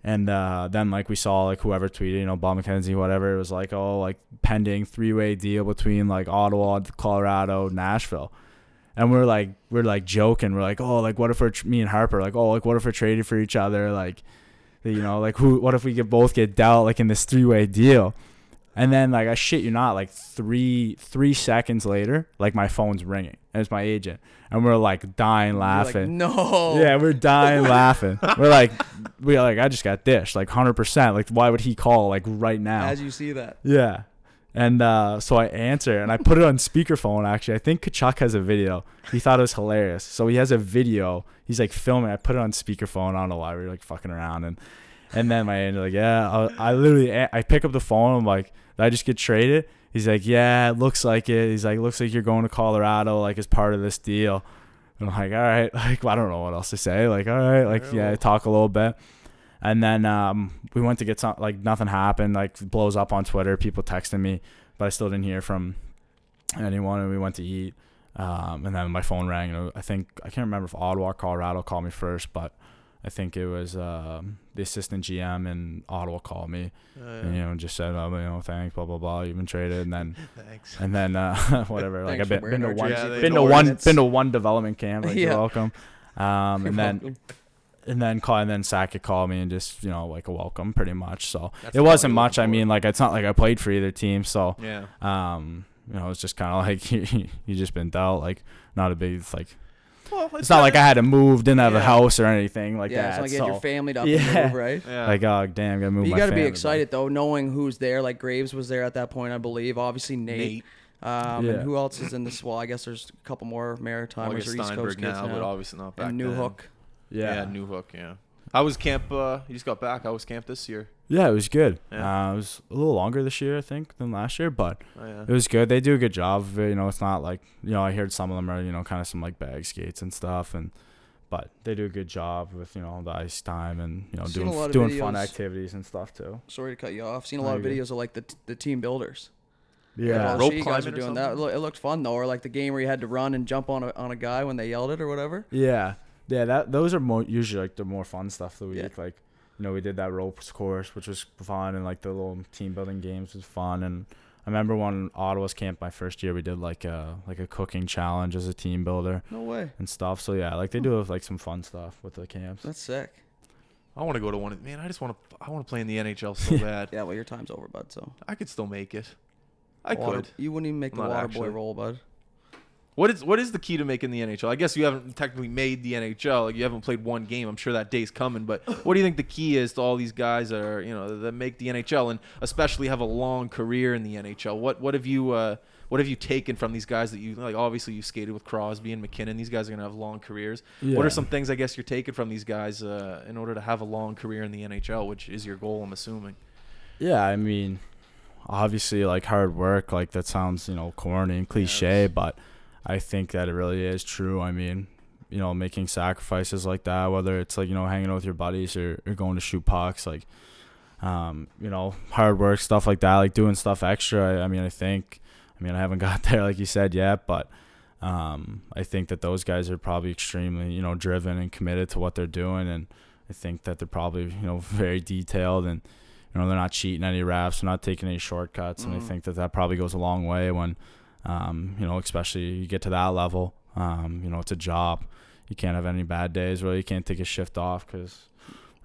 And uh, then, like, we saw, like, whoever tweeted, you know, Bob McKenzie, whatever. It was like, oh, like, pending three-way deal between, like, Ottawa, Colorado, Nashville. And we're, like, we're, like, joking. We're, like, oh, like, what if we're, me and Harper, like, oh, like, what if we're traded for each other? Like, you know, like, who? What if we could both get dealt, like, in this three-way deal? And then, like, I shit you not, like, three three seconds later, like, my phone's ringing. And it's my agent. And we're, like, dying laughing. Like, no. Yeah, we're dying laughing. We're, like, we're like, I just got dished, like, one hundred percent. Like, why would he call, like, right now? As you see that. Yeah. And uh, so I answer, and I put it on speakerphone, actually. I think Tkachuk has a video. He thought it was hilarious. So he has a video. He's, like, filming. I put it on speakerphone. I don't know why. We were, like, fucking around. And and then my agent's, like, yeah. I, I literally, I pick up the phone. I'm, like, did I just get traded? He's like, yeah, it looks like it. He's like, looks like you're going to Colorado, like, as part of this deal. And I'm like, all right, like, well, I don't know what else to say. Like, all right, like, really? yeah, talk a little bit. And then um, we went to get some, like, nothing happened. Like, blows up on Twitter. People texting me, but I still didn't hear from anyone. And we went to eat. Um, and then my phone rang. And I think, I can't remember if Ottawa, Colorado called me first, but I think it was um, the assistant G M in Ottawa called me, oh, yeah. and, you know, and just said, oh, you know, thanks, blah blah blah, you've been traded, and then, thanks. and then uh, whatever, like I've been, been to one, yeah, been to one, been to one development camp, like yeah. you're welcome, um, and then, and then call, and then Sackett called me and just, you know, like a welcome, pretty much. So That's it wasn't much. I mean, like, it's not like I played for either team, so yeah, um, you know, it's just kind of like you, you just been dealt, like not a big like. Well, it's, it's not like I had to move, didn't have yeah. a house or anything like yeah, that. Yeah, it's like you so. had your family to up yeah. and move, right? Yeah. Like, oh, damn, gotta move you my gotta family. You got to be excited, though, knowing who's there. Like, Graves was there at that point, I believe. Obviously, Nate. Nate. Um, yeah. And who else is in this? Well, I guess there's a couple more Maritimers or East Coast kids now. now. But obviously not back and New then. Hook. Yeah. yeah, New Hook, yeah. How was camp? Uh, you just got back. How was camp this year? Yeah, it was good. Yeah. Uh, it was a little longer this year, I think, than last year, but oh, yeah. it was good. They do a good job of it. You know, it's not like, you know, I heard some of them are, you know, kind of some like bag skates and stuff, and but they do a good job with, you know, the ice time and, you know, I've doing doing videos. fun activities and stuff too. Sorry to cut you off. I've seen a lot of videos of like the t- the team builders. Yeah, rope climbing or doing that. It looked fun though, or like the game where you had to run and jump on a, on a guy when they yelled it or whatever. Yeah. Yeah, that those are more usually like the more fun stuff that we yeah. like. You know, we did that ropes course, which was fun, and like the little team building games was fun. And I remember when Ottawa's camp my first year, we did like a like a cooking challenge as a team builder. No way. And stuff. So yeah, like they do have like some fun stuff with the camps. That's sick. I want to go to one. Man, I just want to. I want to play in the N H L so bad. Yeah, well, your time's over, bud. So I could still make it. I water, could. You wouldn't even make I'm the water actually. boy roll, bud. What is what is the key to making the N H L? I guess you haven't technically made the N H L. Like you haven't played one game. I'm sure that day's coming. But what do you think the key is to all these guys that are, you know, that make the N H L and especially have a long career in the N H L? What what have you uh, what have you taken from these guys that you like? Obviously, you skated with Crosby and McKinnon. These guys are gonna have long careers. Yeah. What are some things I guess you're taking from these guys uh, in order to have a long career in the N H L, which is your goal, I'm assuming? Yeah, I mean, obviously, like hard work. Like that sounds, you know, corny and cliche, yeah, but I think that it really is true. I mean, you know, making sacrifices like that, whether it's like, you know, hanging out with your buddies or, or going to shoot pucks, like, um, you know, hard work, stuff like that, like doing stuff extra. I, I mean, I think, I mean, I haven't got there, like you said, yet, but um, I think that those guys are probably extremely, you know, driven and committed to what they're doing. And I think that they're probably, you know, very detailed and, you know, they're not cheating any refs, they're not taking any shortcuts. Mm-hmm. And I think that that probably goes a long way when, Um, you know, especially you get to that level, um, you know, it's a job. You can't have any bad days, really. You can't take a shift off because,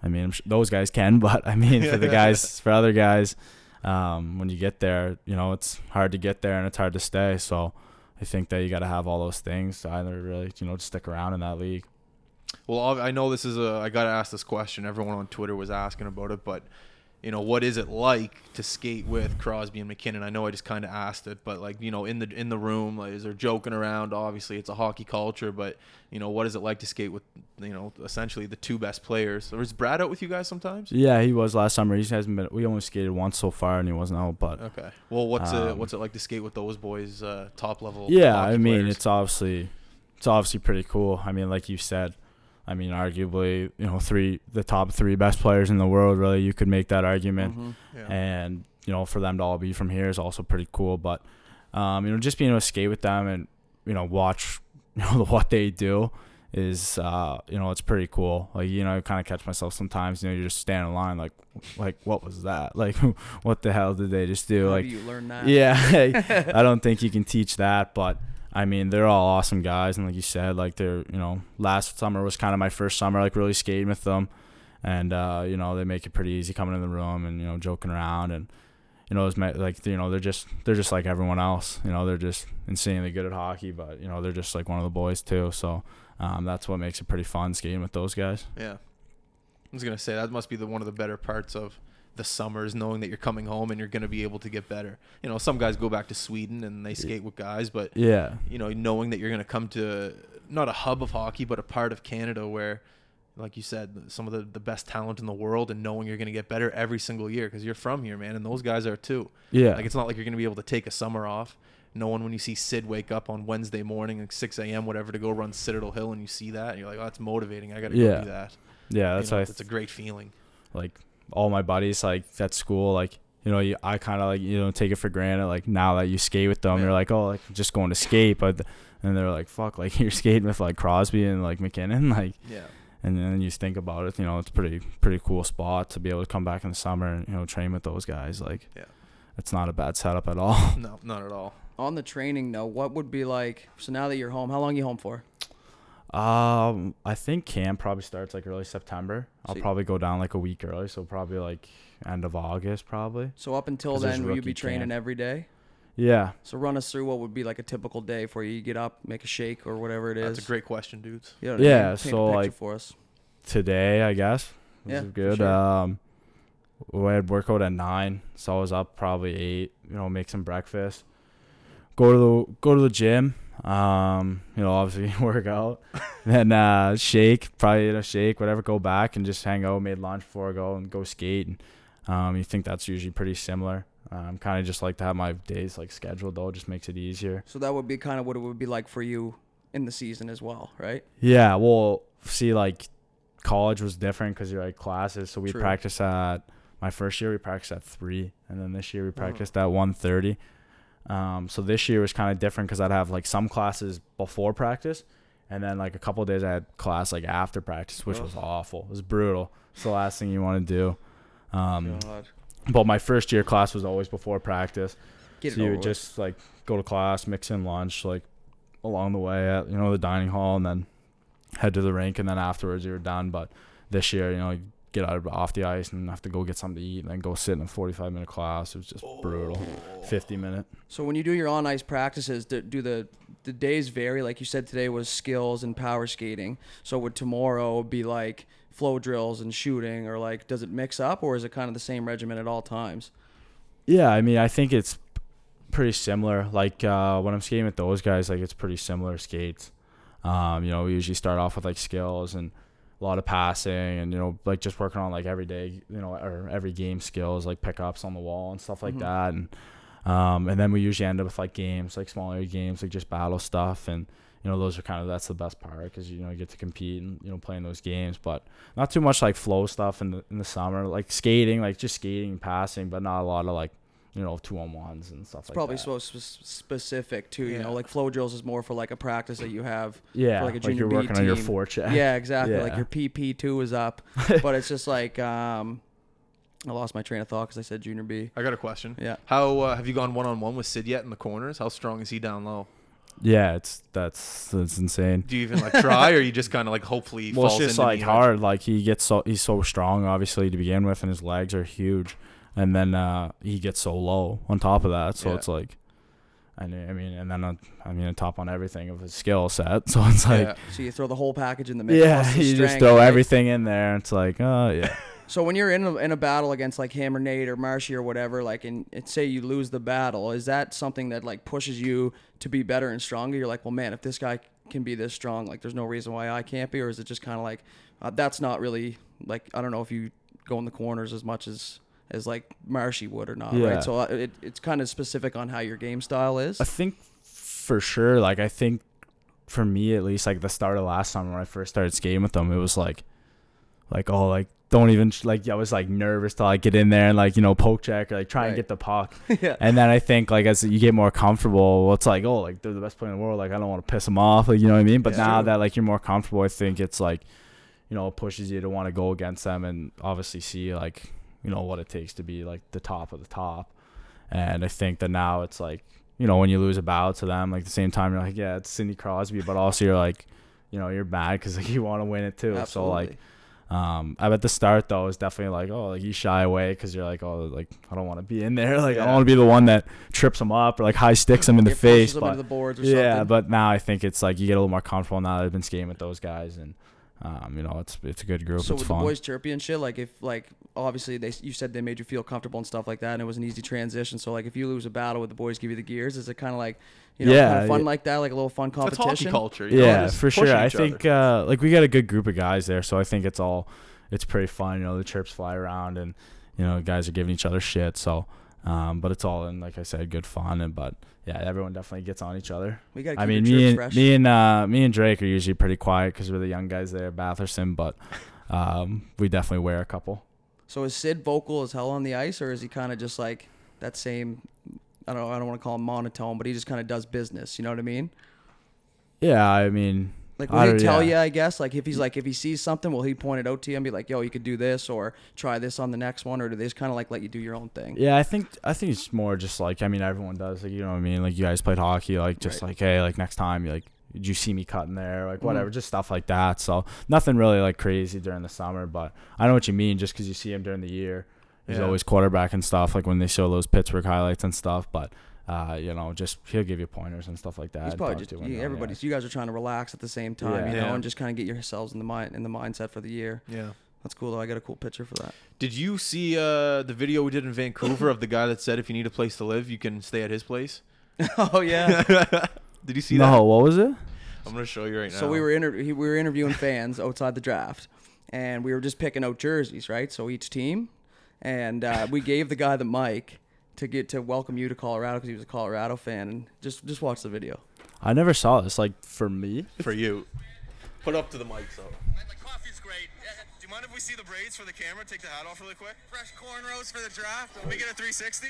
I mean, I'm sure those guys can, but I mean, for the guys, for other guys, um, when you get there, you know, it's hard to get there and it's hard to stay. So I think that you got to have all those things to either really, you know, just stick around in that league. Well, I know this is a, I got to ask this question. Everyone on Twitter was asking about it, but you know, what is it like to skate with Crosby and McKinnon? I know I just kind of asked it, but like, you know, in the in the room, like, is there joking around? Obviously, it's a hockey culture, but you know, what is it like to skate with, you know, essentially the two best players? Or is Brad out with you guys sometimes? Yeah, he was last summer. He hasn't been. We only skated once so far, and he wasn't out. But okay, well, what's um, it, what's it like to skate with those boys, uh, top level? Yeah, I mean, players? it's obviously it's obviously pretty cool. I mean, like you said. I mean, arguably, you know, three the top three best players in the world, really, you could make that argument. Mm-hmm. Yeah. And, you know, for them to all be from here is also pretty cool. But, um, you know, just being able to skate with them and, you know, watch you know, what they do is, uh, you know, it's pretty cool. Like, you know, I kind of catch myself sometimes, you know, you're just standing in line like, like what was that? Like, what the hell did they just do? How like, do you learn that? Yeah, I don't think you can teach that, but I mean, they're all awesome guys, and like you said, like they're, you know, last summer was kind of my first summer, like really skating with them, and uh, you know, they make it pretty easy coming in the room and, you know, joking around, and you know, it's like, you know, they're just they're just like everyone else, you know, they're just insanely good at hockey, but you know, they're just like one of the boys too, so um, that's what makes it pretty fun skating with those guys. Yeah, I was gonna say that must be the one of the better parts of the summers, knowing that you're coming home and you're going to be able to get better. You know, some guys go back to Sweden and they skate with guys, but yeah, you know, knowing that you're going to come to not a hub of hockey, but a part of Canada where, like you said, some of the, the best talent in the world, and knowing you're going to get better every single year because you're from here, man, and those guys are too. Yeah, like it's not like you're going to be able to take a summer off knowing when you see Sid wake up on Wednesday morning at six a.m. whatever to go run Citadel Hill, and you see that and you're like, oh, that's motivating. I got to yeah. go do that. Yeah, that's you know, how I it's th- a great feeling. Like all my buddies, like at school, like, you know, you, I kind of like, you know, take it for granted. Like now that you skate with them, yeah. you're like, oh, like just going to skate, but and they're like, fuck, like you're skating with like Crosby and like McKinnon, like yeah. And then you think about it, you know, it's pretty pretty cool spot to be able to come back in the summer and, you know, train with those guys. Like, yeah, it's not a bad setup at all. No, not at all. On the training though, what would be like? So now that you're home, how long are you home for? Um, I think camp probably starts like early September. I'll so probably go down like a week early, so probably like end of August probably. So up until then, will you be training camp. Every day? Yeah. So run us through what would be like a typical day for you. You get up, make a shake or whatever it is. That's a great question, dudes. You know what I mean? Yeah. Paint so like for us. Today, I guess. This yeah. Is good. Sure. Um, we had workout at nine, so I was up probably eight. You know, make some breakfast. Go to the go to the gym. Um, you know, obviously work out. Then uh, shake, probably eat a shake, whatever. Go back and just hang out. Made lunch before I go and go skate. And, um, you think that's usually pretty similar. Um, kind of just like to have my days like scheduled though, just makes it easier. So that would be kind of what it would be like for you in the season as well, right? Yeah. Well, see, like college was different because you're like classes. So we True. practiced at my first year we practiced at three, and then this year we practiced oh. at one thirty. Um, so this year was kind of different because I'd have like some classes before practice, and then like a couple of days I had class like after practice, which oh. was awful. It was brutal. It's the last thing you want to do. Um, God. But my first year class was always before practice. Get so you would just, like, go to class, mix in lunch, like, along the way at, you know, the dining hall, and then head to the rink, and then afterwards you were done. But this year, you know, you get out of, off the ice and have to go get something to eat and then go sit in a forty-five-minute class. It was just oh. brutal, fifty-minute. So when you do your on-ice practices, do, do the the days vary? Like you said, today was skills and power skating. So would tomorrow be, like, flow drills and shooting, or like does it mix up, or is it kind of the same regimen at all times? Yeah, I mean, I think it's pretty similar. Like uh when I'm skating with those guys, like it's pretty similar skates. Um you know, we usually start off with like skills and a lot of passing, and you know, like just working on like every day, you know, or every game skills, like pickups on the wall and stuff like mm-hmm. that. And um and then we usually end up with like games, like smaller games, like just battle stuff. And you know, those are kind of, that's the best part, because you know, you get to compete and you know, play in those games. But not too much like flow stuff in the in the summer, like skating, like just skating and passing, but not a lot of like, you know, two-on-ones and stuff. It's like probably that. Probably so sp- specific too, yeah. You know, like flow drills is more for like a practice that you have. Yeah, for like a junior like you're B working team. On your forecheck. Yeah, exactly. Yeah. Like your P P two is up, but it's just like um, I lost my train of thought because I said junior B. I got a question. Yeah, how uh, have you gone one-on-one with Sid yet in the corners? How strong is he down low? Yeah, it's that's that's insane. Do you even like try, or you just kind of like hopefully? Well, falls it's just into like hard. Like he gets so he's so strong, obviously to begin with, and his legs are huge, and then uh, he gets so low on top of that. So yeah. It's like, I mean, and then on, I mean, on top on everything of his skill set. So it's like, yeah. So you throw the whole package in the mix. Yeah, you strength, just throw right? everything in there. And it's like, oh uh, yeah. So when you're in a, in a battle against like him or Nate or Marshy or whatever, like, and say you lose the battle, is that something that like pushes you to be better and stronger? You're like, well, man, if this guy can be this strong, like, there's no reason why I can't be. Or is it just kind of like, uh, that's not really like, I don't know if you go in the corners as much as as like Marshy would or not, yeah. right? So uh, it it's kind of specific on how your game style is. I think for sure, like, I think for me at least, like the start of last time when I first started skating with them, it was like, like oh, like. Don't even like I was like nervous to like get in there and like, you know, poke check or like try right. and get the puck. yeah. And then I think like as you get more comfortable, well, it's like, oh, like they're the best player in the world, like I don't want to piss them off, like, you know what I mean? But yeah, now true. That like you're more comfortable, I think it's like, you know, it pushes you to want to go against them and obviously see like, you know, what it takes to be like the top of the top. And I think that now it's like, you know, when you lose a battle to them, like at the same time you're like, yeah, it's Sidney Crosby, but also you're like, you know, you're mad because like you want to win it too. Absolutely. So like. Um, I bet the start though is definitely like, oh, like you shy away because you're like, oh, like I don't want to be in there, like yeah. I don't want to be the one that trips them up or like high sticks them in the it face. But, the boards or yeah, something. But now I think it's like you get a little more comfortable now that I've been skating with those guys, and um, you know, it's it's a good group. So it's with fun. The boys chirpy and shit, like if like obviously they you said they made you feel comfortable and stuff like that, and it was an easy transition. So like if you lose a battle with the boys, give you the gears, is it kind of like, you know, yeah, kind of fun yeah. like that, like a little fun competition. It's hockey culture. You yeah, know, for sure. I think uh, like we got a good group of guys there, so I think it's all, it's pretty fun. You know, the chirps fly around, and you know, guys are giving each other shit. So Um, but it's all in, like I said, good fun. And but yeah, everyone definitely gets on each other. We got. I mean, me and, me and uh, me and Drake are usually pretty quiet because we're the young guys there, Batherson. But um, we definitely wear a couple. So is Sid vocal as hell on the ice, or is he kind of just like that same? I don't know, I don't want to call him monotone, but he just kind of does business. You know what I mean? Yeah, I mean. Like, will he tell yeah. you, I guess? Like, if he's like, if he sees something, will he point it out to you and be like, yo, you could do this or try this on the next one? Or do they just kind of like let you do your own thing? Yeah, I think I think it's more just like, I mean, everyone does. Like, you know what I mean? Like, you guys played hockey. Like, just right. like, hey, like, next time, you like, did you see me cutting there? Like, whatever, mm-hmm. just stuff like that. So, nothing really like crazy during the summer. But I know what you mean, just because you see him during the year. He's yeah. always quarterback and stuff, like when they show those Pittsburgh highlights and stuff. But, Uh, you know, just he'll give you pointers and stuff like that. He's probably just, yeah, everybody's. Yeah. You guys are trying to relax at the same time, yeah. you know, yeah. and just kind of get yourselves in the mind in the mindset for the year. Yeah, that's cool though. I got a cool picture for that. Did you see uh, the video we did in Vancouver of the guy that said if you need a place to live, you can stay at his place? Oh yeah. Did you see no, that? No, what was it? I'm gonna show you right now. So we were inter- we were interviewing fans outside the draft, and we were just picking out jerseys, right? So each team, and uh, we gave the guy the mic. To get to welcome you to Colorado because he was a Colorado fan, and just just watch the video. I never saw this. Like for me, for you, put up to the mic. So the coffee's great. Do you mind if we see the braids for the camera? Take the hat off really quick. Fresh cornrows for the draft. We get a three sixty.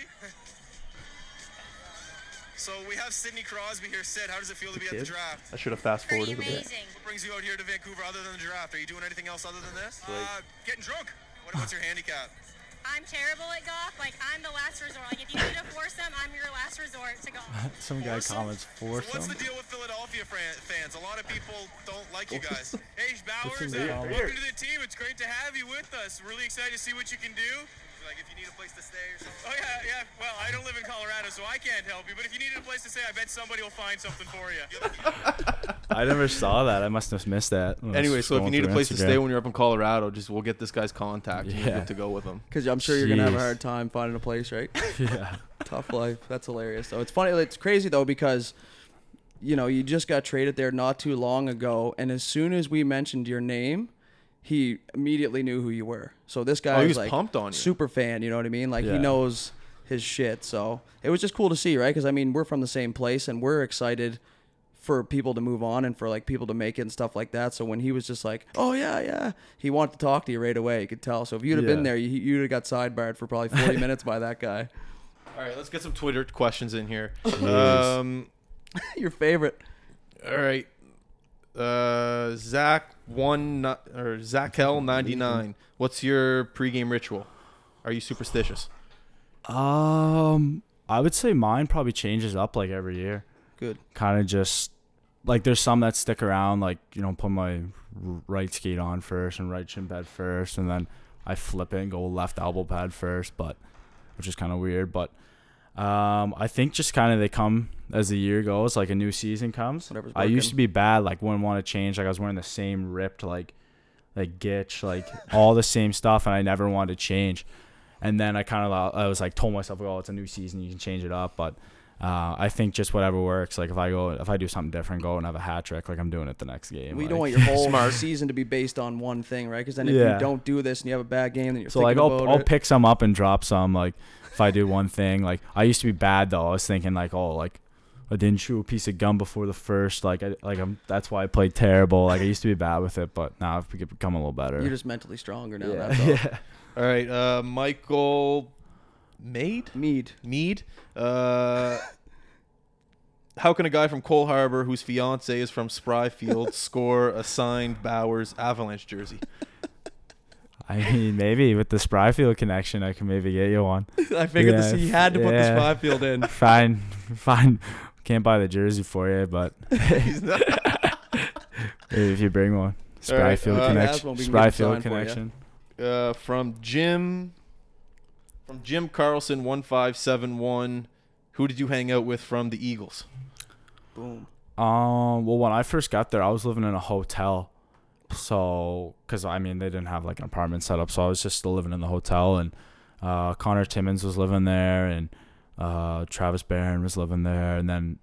So we have Sidney Crosby here. Sid, how does it feel to be at the draft? I should have fast forwarded. Pretty amazing. What brings you out here to Vancouver other than the draft? Are you doing anything else other than this? Uh, getting drunk. What, what's your handicap? I'm terrible at golf. Like, I'm the last resort. Like, if you need a foursome, I'm your last resort to golf. Some guy comments foursome. So what's the deal with Philadelphia fans? A lot of people don't like you guys. Hey, Bowers, uh, welcome to the team. It's great to have you with us. Really excited to see what you can do. Like, if you need a place to stay or something. Oh, yeah, yeah. Well, I don't live in Colorado, so I can't help you. But if you needed a place to stay, I bet somebody will find something for you. I never saw that. I must have missed that. Anyway, so if you need a place Instagram. to stay when you're up in Colorado, just we'll get this guy's contact yeah. and get to go with him. Because I'm sure Jeez. you're going to have a hard time finding a place, right? Yeah. Tough life. That's hilarious. So it's funny. It's crazy, though, because, you know, you just got traded there not too long ago. And as soon as we mentioned your name, he immediately knew who you were. So this guy oh, he was like pumped on you. Super fan, you know what I mean? Like yeah. he knows his shit. So it was just cool to see, right? Because I mean, we're from the same place and we're excited for people to move on and for like people to make it and stuff like that. So when he was just like, oh yeah, yeah, he wanted to talk to you right away. You could tell. So if you'd have yeah. been there, you, you'd have got sidebarred for probably forty minutes by that guy. All right, let's get some Twitter questions in here. um, Your favorite. All right. Uh, Zach one or Zachel ninety nine. What's your pregame ritual? Are you superstitious? Um, I would say mine probably changes up like every year. Good. Kind of just like there's some that stick around. Like you know, put my right skate on first and right shin pad first, and then I flip it and go left elbow pad first. But which is kind of weird, but. Um, I think just kind of they come as the year goes, like a new season comes. I used to be bad, like wouldn't want to change. Like I was wearing the same ripped, like, like gitch, like all the same stuff, and I never wanted to change. And then I kind of, I was like, told myself, oh, it's a new season, you can change it up. But uh, I think just whatever works. Like if I go, if I do something different, go and have a hat trick, like I'm doing it the next game. We well, like, don't want your whole smart. season to be based on one thing, right? Because then if yeah. you don't do this and you have a bad game, then you're so thinking like I'll, about I'll it. pick some up and drop some, like. If I do one thing, like I used to be bad though. I was thinking like, oh, like I didn't chew a piece of gum before the first. Like, I, like I'm. That's why I played terrible. Like I used to be bad with it, but now nah, I've become a little better. You're just mentally stronger now. Yeah. That's all. Yeah. All right, uh, Michael Mead. Mead. Mead. Uh, how can a guy from Cole Harbour, whose fiance is from Spryfield, score a signed Bowers Avalanche jersey? I mean, maybe with the Spryfield connection, I can maybe get you one. I figured yeah, this, he had to yeah. put the Spryfield in. Fine, fine. Can't buy the jersey for you, but if you bring one, Spryfield right, connection. Uh, Spryfield connection. Uh, from Jim, from Jim Carlson one five seven one. Who did you hang out with from the Eagles? Boom. Um. Well, when I first got there, I was living in a hotel. So, because, I mean, they didn't have, like, an apartment set up, so I was just still living in the hotel, and uh, Connor Timmins was living there, and uh, Travis Barron was living there, and then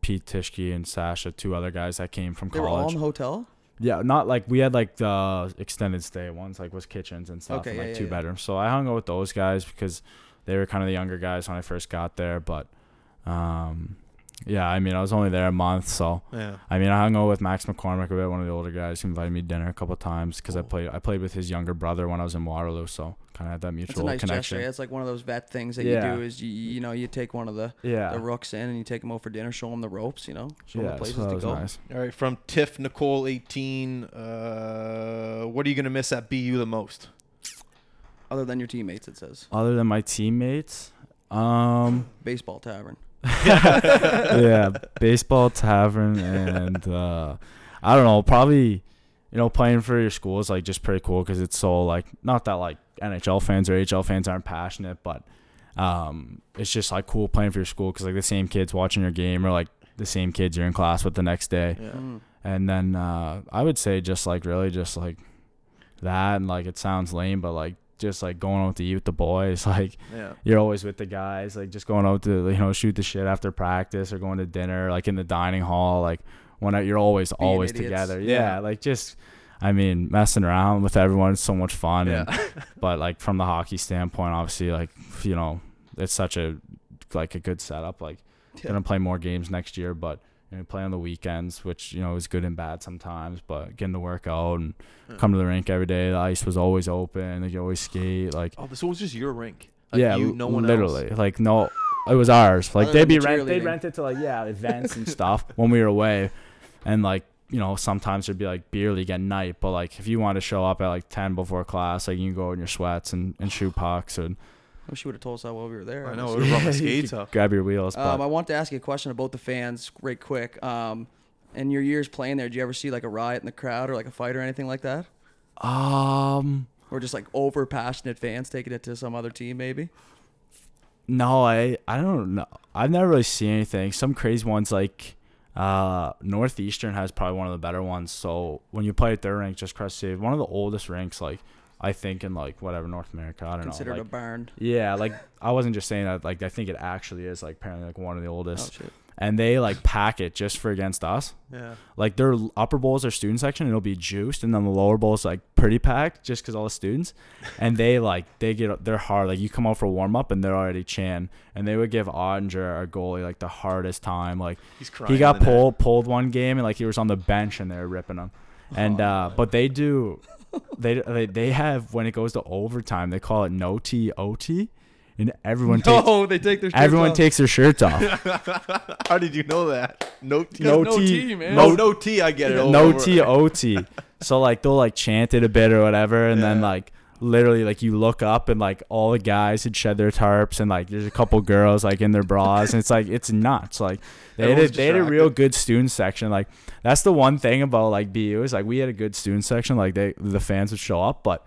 Pete Tischke and Sasha, two other guys that came from they college. They were all in the hotel? Yeah, not, like, we had, like, the extended stay ones, like, was kitchens and stuff, okay, and, like, yeah, two yeah, bedrooms. Yeah. So I hung out with those guys because they were kind of the younger guys when I first got there. But, um, yeah, I mean, I was only there a month. So, yeah. I mean, I hung out with Max McCormick a bit, one of the older guys. He invited me to dinner a couple of times because cool. I played I played with his younger brother when I was in Waterloo. So, kind of had that mutual nice connection. Gesture. It's like one of those vet things that yeah. you do is, you, you know, you take one of the, yeah. the rooks in and you take them out for dinner, show them the ropes, you know, show yeah, them the places so to go. Nice. All right, from Tiff Nicole eighteen, uh, what are you going to miss at B U the most? Other than your teammates, it says. Other than my teammates? Um, Baseball Tavern. Yeah, Baseball Tavern. And uh, I don't know, probably, you know, playing for your school is, like, just pretty cool because it's so, like, not that, like, N H L fans or A H L fans aren't passionate, but um, it's just, like, cool playing for your school because, like, the same kids watching your game or, like, the same kids you're in class with the next day. Yeah. Mm. And then uh, I would say just, like, really just, like, that and, like, it sounds lame, but, like, just like going out to eat with the boys, like yeah. you're always with the guys, like just going out to, you know, shoot the shit after practice or going to dinner, like in the dining hall, like when I, you're always Being always idiots. Together yeah. yeah like just I mean messing around with everyone is so much fun yeah. and, but like from the hockey standpoint, obviously, like, you know, it's such a like a good setup, like yeah. gonna play more games next year, but you know, play on the weekends, which, you know, is good and bad sometimes, but getting to work out and yeah. come to the rink every day. The ice was always open. Like, you always skate. Like, oh, this was just your rink. Like, yeah, you, no one literally. Else. Like, no, it was ours. Like, they'd be rent, they'd rent it to, like, yeah, events and stuff when we were away. And, like, you know, sometimes there'd be, like, beer league at night. But, like, if you want to show up at, like, ten before class, like, you can go in your sweats and, and shoot pucks and... I wish you would have told us that while we were there. I know. It would have brought my skates up. Grab your wheels. Um, I want to ask you a question about the fans right quick. Um, in your years playing there, did you ever see like a riot in the crowd or like a fight or anything like that? Um, Or just like over passionate fans taking it to some other team maybe? No, I, I don't know. I've never really seen anything. Some crazy ones like uh, Northeastern has probably one of the better ones. So when you play at their rink, just across the city, one of the oldest rinks, like, I think in, like, whatever, North America, I don't Considered know. Considered like, a barn. Yeah, like, I wasn't just saying that. Like, I think it actually is, like, apparently, like, one of the oldest. Oh, shit. And they, like, pack it just for against us. Yeah. Like, their upper bowl is their student section. It'll be juiced. And then the lower bowl is, like, pretty packed just because all the students. And they, like, they get, they're hard. Like, you come out for a warm-up, and they're already chanting. And they would give Ottinger, our goalie, like, the hardest time. Like, He's crying he got pulled, pulled one game, and, like, he was on the bench, and they were ripping him. And, oh, uh, but they do... They, they they have, when it goes to overtime, they call it no T O T, and everyone takes no, they take their shirts everyone off. takes their shirts off. How did you know that? No T, no T, man. No, no T, I get it. Over, no T O T. So like they'll like chant it a bit or whatever, and yeah. then like literally like you look up and like all the guys had shed their tarps and like there's a couple girls like in their bras and it's like it's nuts. Like they had, they had a real good student section. Like that's the one thing about like B U is like we had a good student section. Like they the fans would show up, but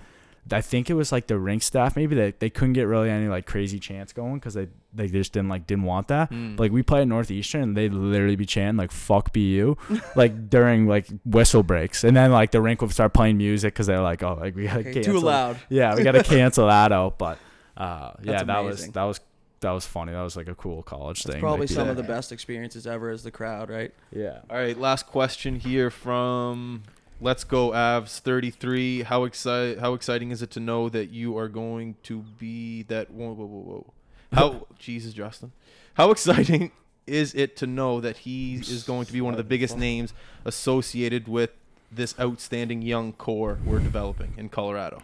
I think it was like the rink staff maybe they they couldn't get really any like crazy chants going because they they just didn't like didn't want that. Mm. But, like we play at Northeastern and they'd literally be chanting like fuck B U like during like whistle breaks and then like the rink would start playing music because they're like oh like we gotta okay, cancel too loud it. Yeah we gotta cancel that out but uh That's yeah amazing. that was that was that was funny that was like a cool college That's thing. Probably like, some yeah. of the best experiences ever is the crowd right? Yeah. All right, last question here from. Let's go, Avs thirty-three. How exciting! How exciting is it to know that you are going to be that? Whoa, whoa, whoa, whoa! How Jesus, Justin! How exciting is it to know that he is going to be one of the biggest names associated with this outstanding young core we're developing in Colorado?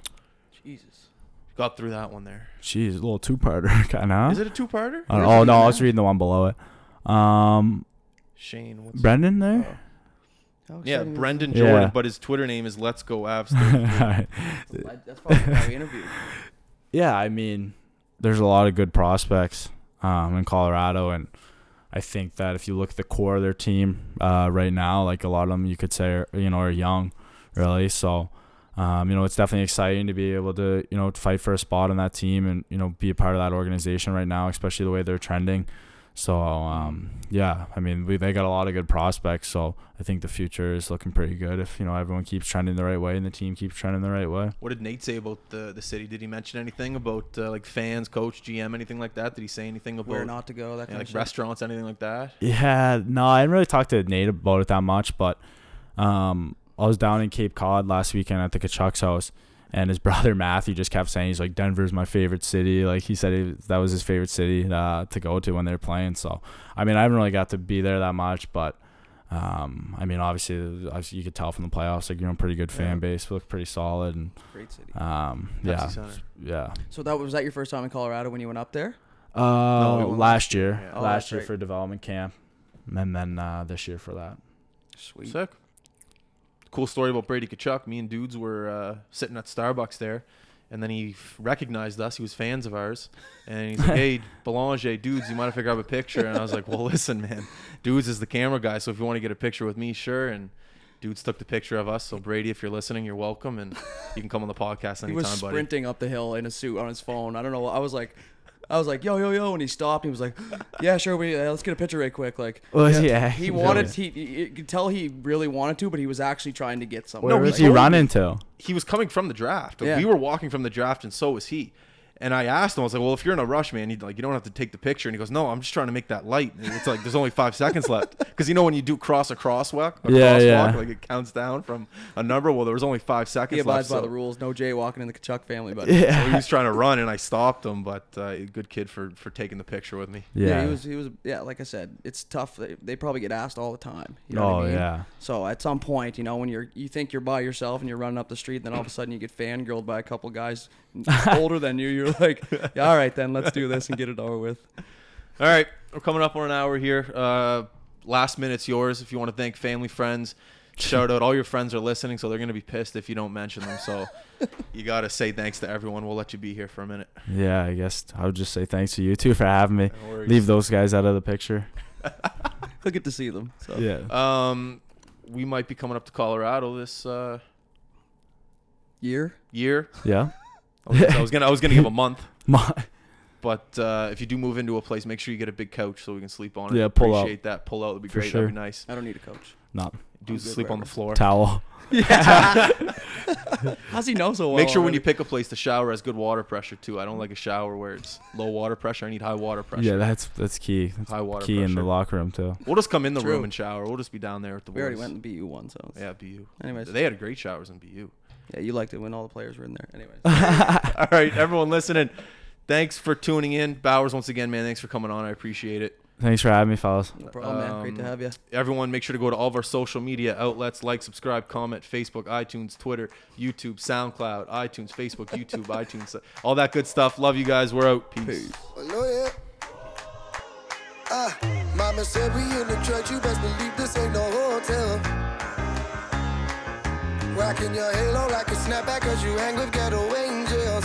Jesus, got through that one there. Jeez, a little two-parter, kind of. Is it a two-parter? Oh no, no I was reading the one below it. Um, Shane, what's Brendan there? there? Oh. Yeah, Brendan Jordan, yeah. but his Twitter name is Let's Go Avs. That's probably how we interviewed. Yeah, I mean, there's a lot of good prospects um, in Colorado, and I think that if you look at the core of their team uh, right now, like a lot of them, you could say, are, you know, are young, really. So, um, you know, it's definitely exciting to be able to, you know, fight for a spot on that team and you know be a part of that organization right now, especially the way they're trending. So, um, yeah, I mean, we, they got a lot of good prospects, so I think the future is looking pretty good if, you know, everyone keeps trending the right way and the team keeps trending the right way. What did Nate say about the, the city? Did he mention anything about, uh, like, fans, coach, G M, anything like that? Did he say anything about where not to go, that kind know, of like, shit? Restaurants, anything like that? Yeah, no, I didn't really talk to Nate about it that much, but um, I was down in Cape Cod last weekend at the Tkachuk's house, And his brother Matthew just kept saying, he's like, Denver's my favorite city. Like, he said he, that was his favorite city uh, to go to when they were playing. So, I mean, I haven't really got to be there that much, but um, I mean, obviously, obviously, you could tell from the playoffs, like, you're on a pretty good fan yeah. base. We look pretty solid. And, great city. Um, yeah. Center. Yeah. So, that was that your first time in Colorado when you went up there? Uh, no, we last year. Yeah. Oh, last year right. for development camp. And then uh, this year for that. Sweet. Sick. Cool story about Brady Tkachuk. Me and dudes were uh, sitting at Starbucks there, and then he recognized us. He was fans of ours, and he's like, "Hey, Belanger, dudes, you mind if I grab a picture?" And I was like, "Well, listen, man, dudes is the camera guy, so if you want to get a picture with me, sure." And dudes took the picture of us. So Brady, if you're listening, you're welcome, and you can come on the podcast anytime, buddy. He was sprinting buddy. up the hill in a suit on his phone. I don't know. I was like. I was like, yo, yo, yo, and he stopped. He was like, yeah, sure, we uh, let's get a picture right quick. Like, well, yeah, yeah, he wanted, he, you could tell he really wanted to, but he was actually trying to get something. Where no, was he, he running to? He was coming from the draft. Like, yeah. We were walking from the draft, and so was he. And I asked him, I was like, well, if you're in a rush, man, you'd like, you don't have to take the picture. And he goes, no, I'm just trying to make that light. And it's like, there's only five seconds left. Because, you know, when you do cross a crosswalk, a yeah, crosswalk yeah. like it counts down from a number. Well, there was only five seconds he left. He abides by so. the rules. No jaywalking in the Tkachuk family. But yeah. so he was trying to run, and I stopped him. But uh, good kid for, for taking the picture with me. Yeah. yeah, he was, he was. Yeah, like I said, it's tough. They, they probably get asked all the time. You know oh, what I mean? yeah. So at some point, you know, when you're you think you're by yourself and you're running up the street, and then all of a sudden you get fangirled by a couple guys older than you, you're like, yeah, all right, then let's do this and get it over with. All right, we're coming up on an hour here. Uh, last minute's yours. If you want to thank family, friends, shout out. All your friends are listening, so they're going to be pissed if you don't mention them. So you got to say thanks to everyone. We'll let you be here for a minute. Yeah, I guess I would just say thanks to you two for having me. No worries. Leave those guys out of the picture. We'll get to see them. So. Yeah. Um, we might be coming up to Colorado this uh, year. Year. Yeah. I was gonna, I was gonna give a month, but uh, if you do move into a place, make sure you get a big couch so we can sleep on it. Yeah, pull Appreciate out. that. Pull out would be For great. Sure. That'd be nice. I don't need a couch. No, dude, sleep wherever. on the floor. Towel. Yeah. How's he know so well? Make sure when you pick a place, the shower has good water pressure too. I don't like a shower where it's low water pressure. I need high water pressure. Yeah, that's that's key. That's high water key pressure. in the locker room too. We'll just come in the True. room and shower. We'll just be down there at the. We boys. already went to B U once. So yeah, B U. Anyways, they had great showers in B U. Yeah, you liked it when all the players were in there. Anyways. All right, everyone listening, thanks for tuning in. Bowers, once again, man, thanks for coming on. I appreciate it. Thanks for having me, fellas. No problem, um, man. Great to have you. Everyone, make sure to go to all of our social media outlets. Like, subscribe, comment, Facebook, iTunes, Twitter, YouTube, SoundCloud, iTunes, Facebook, YouTube, iTunes, all that good stuff. Love you guys. We're out. Peace. Peace. Hello, yeah. uh, Mama said we in the church. You best believe this ain't no hotel. Rockin' your halo like a snapback, cause you hang with ghetto angels.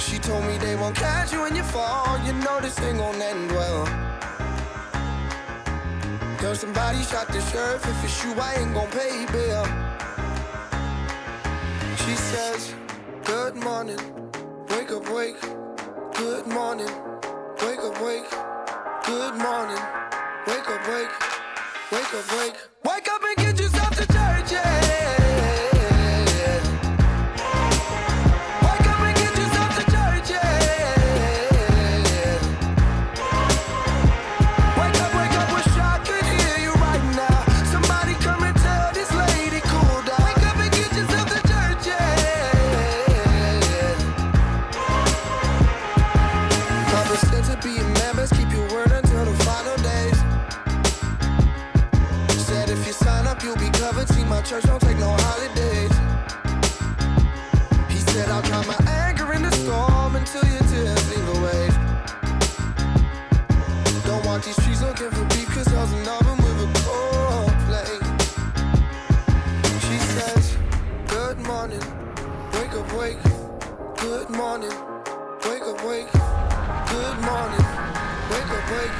She told me they won't catch you when you fall. You know this ain't gon' end well. Girl, somebody shot the sheriff. If it's you, I ain't gon' pay bail. She says, good morning, wake up, wake. Good morning, wake up, wake. Good morning, wake up, wake. Wake up, wake. Wake up and get yourself to church, yeah. Church don't take no holidays. He said I'll count my anger in the storm until your tears leave a wave. Don't walk these streets looking for beef, cause I was in love with a cold play. She says, good morning, wake up, wake. Good morning, wake up, wake. Good morning, wake up, wake.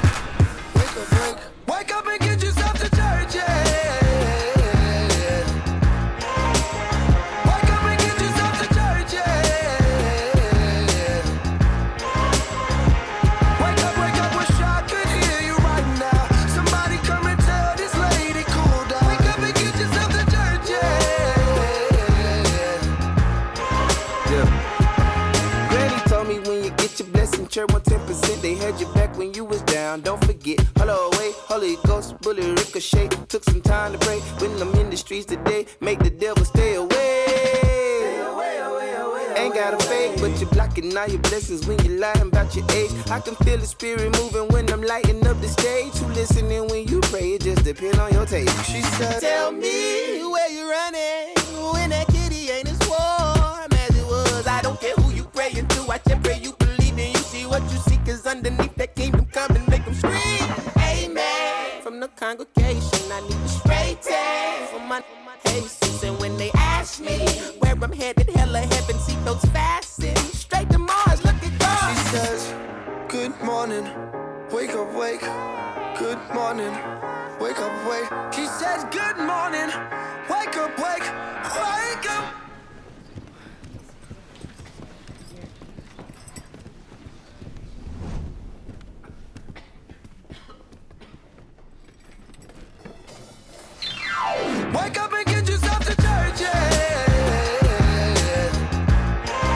Wake up, wake. Wake up and get yourself to church, yeah. Want ten percent, they had your back when you was down. Don't forget, hello, away, Holy Ghost, bullet ricochet. Took some time to pray. When I'm in the streets today, make the devil stay away. ain't got a fake, but you're blocking all your blessings when you're lying about your age. I can feel the spirit moving when I'm lighting up the stage. You listening when you pray, it just depends on your taste. She said, tell me where you running when that kitty ain't as warm as it was. I don't care who you praying to, I just pray you believe in. You see what you seek is underneath that kingdom come and make them scream. Amen. From the congregation, I need a straight tag for my Jesus. And when they ask me where I'm headed, hell or heaven, see those fasting straight to Mars, look at God. She says, good morning, wake up, wake up. Good morning, wake up, wake up. She says, good morning, wake up, wake up, wake up. Wake up and get yourself to church, yeah.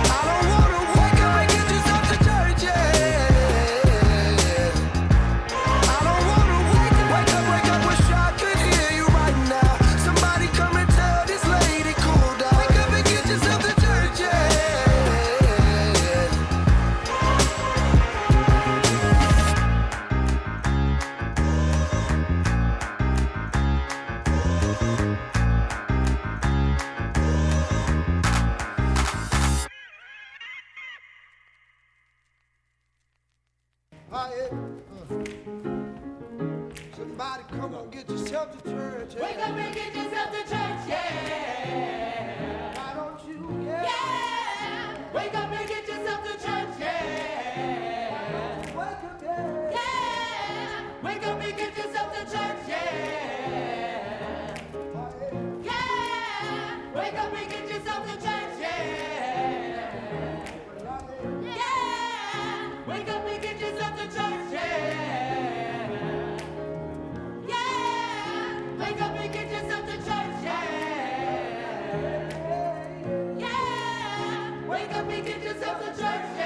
I don't wanna wake up and get yourself to church, yeah. I don't wanna wake up, wake up, wake up, wish I could hear you right now. Somebody come and tell this lady cool down. Wake up and get yourself to church, yeah. Oh, yeah. uh. Somebody come on, get yourself to church. Yeah. Wake up and get yourself to church, yeah. Why don't you, yeah? Yeah. Wake up and get yourself to church, yeah. Wake up, yeah. Yeah. Wake up and get yourself to church, yeah. Oh, yeah. Yeah. Wake up and get yourself to church, yeah. Oh, yeah. Yeah. Wake up and get yourself to church, yeah. Yeah. Wake up and get yourself to church, yeah. Yeah. Wake up and get yourself to church, yeah.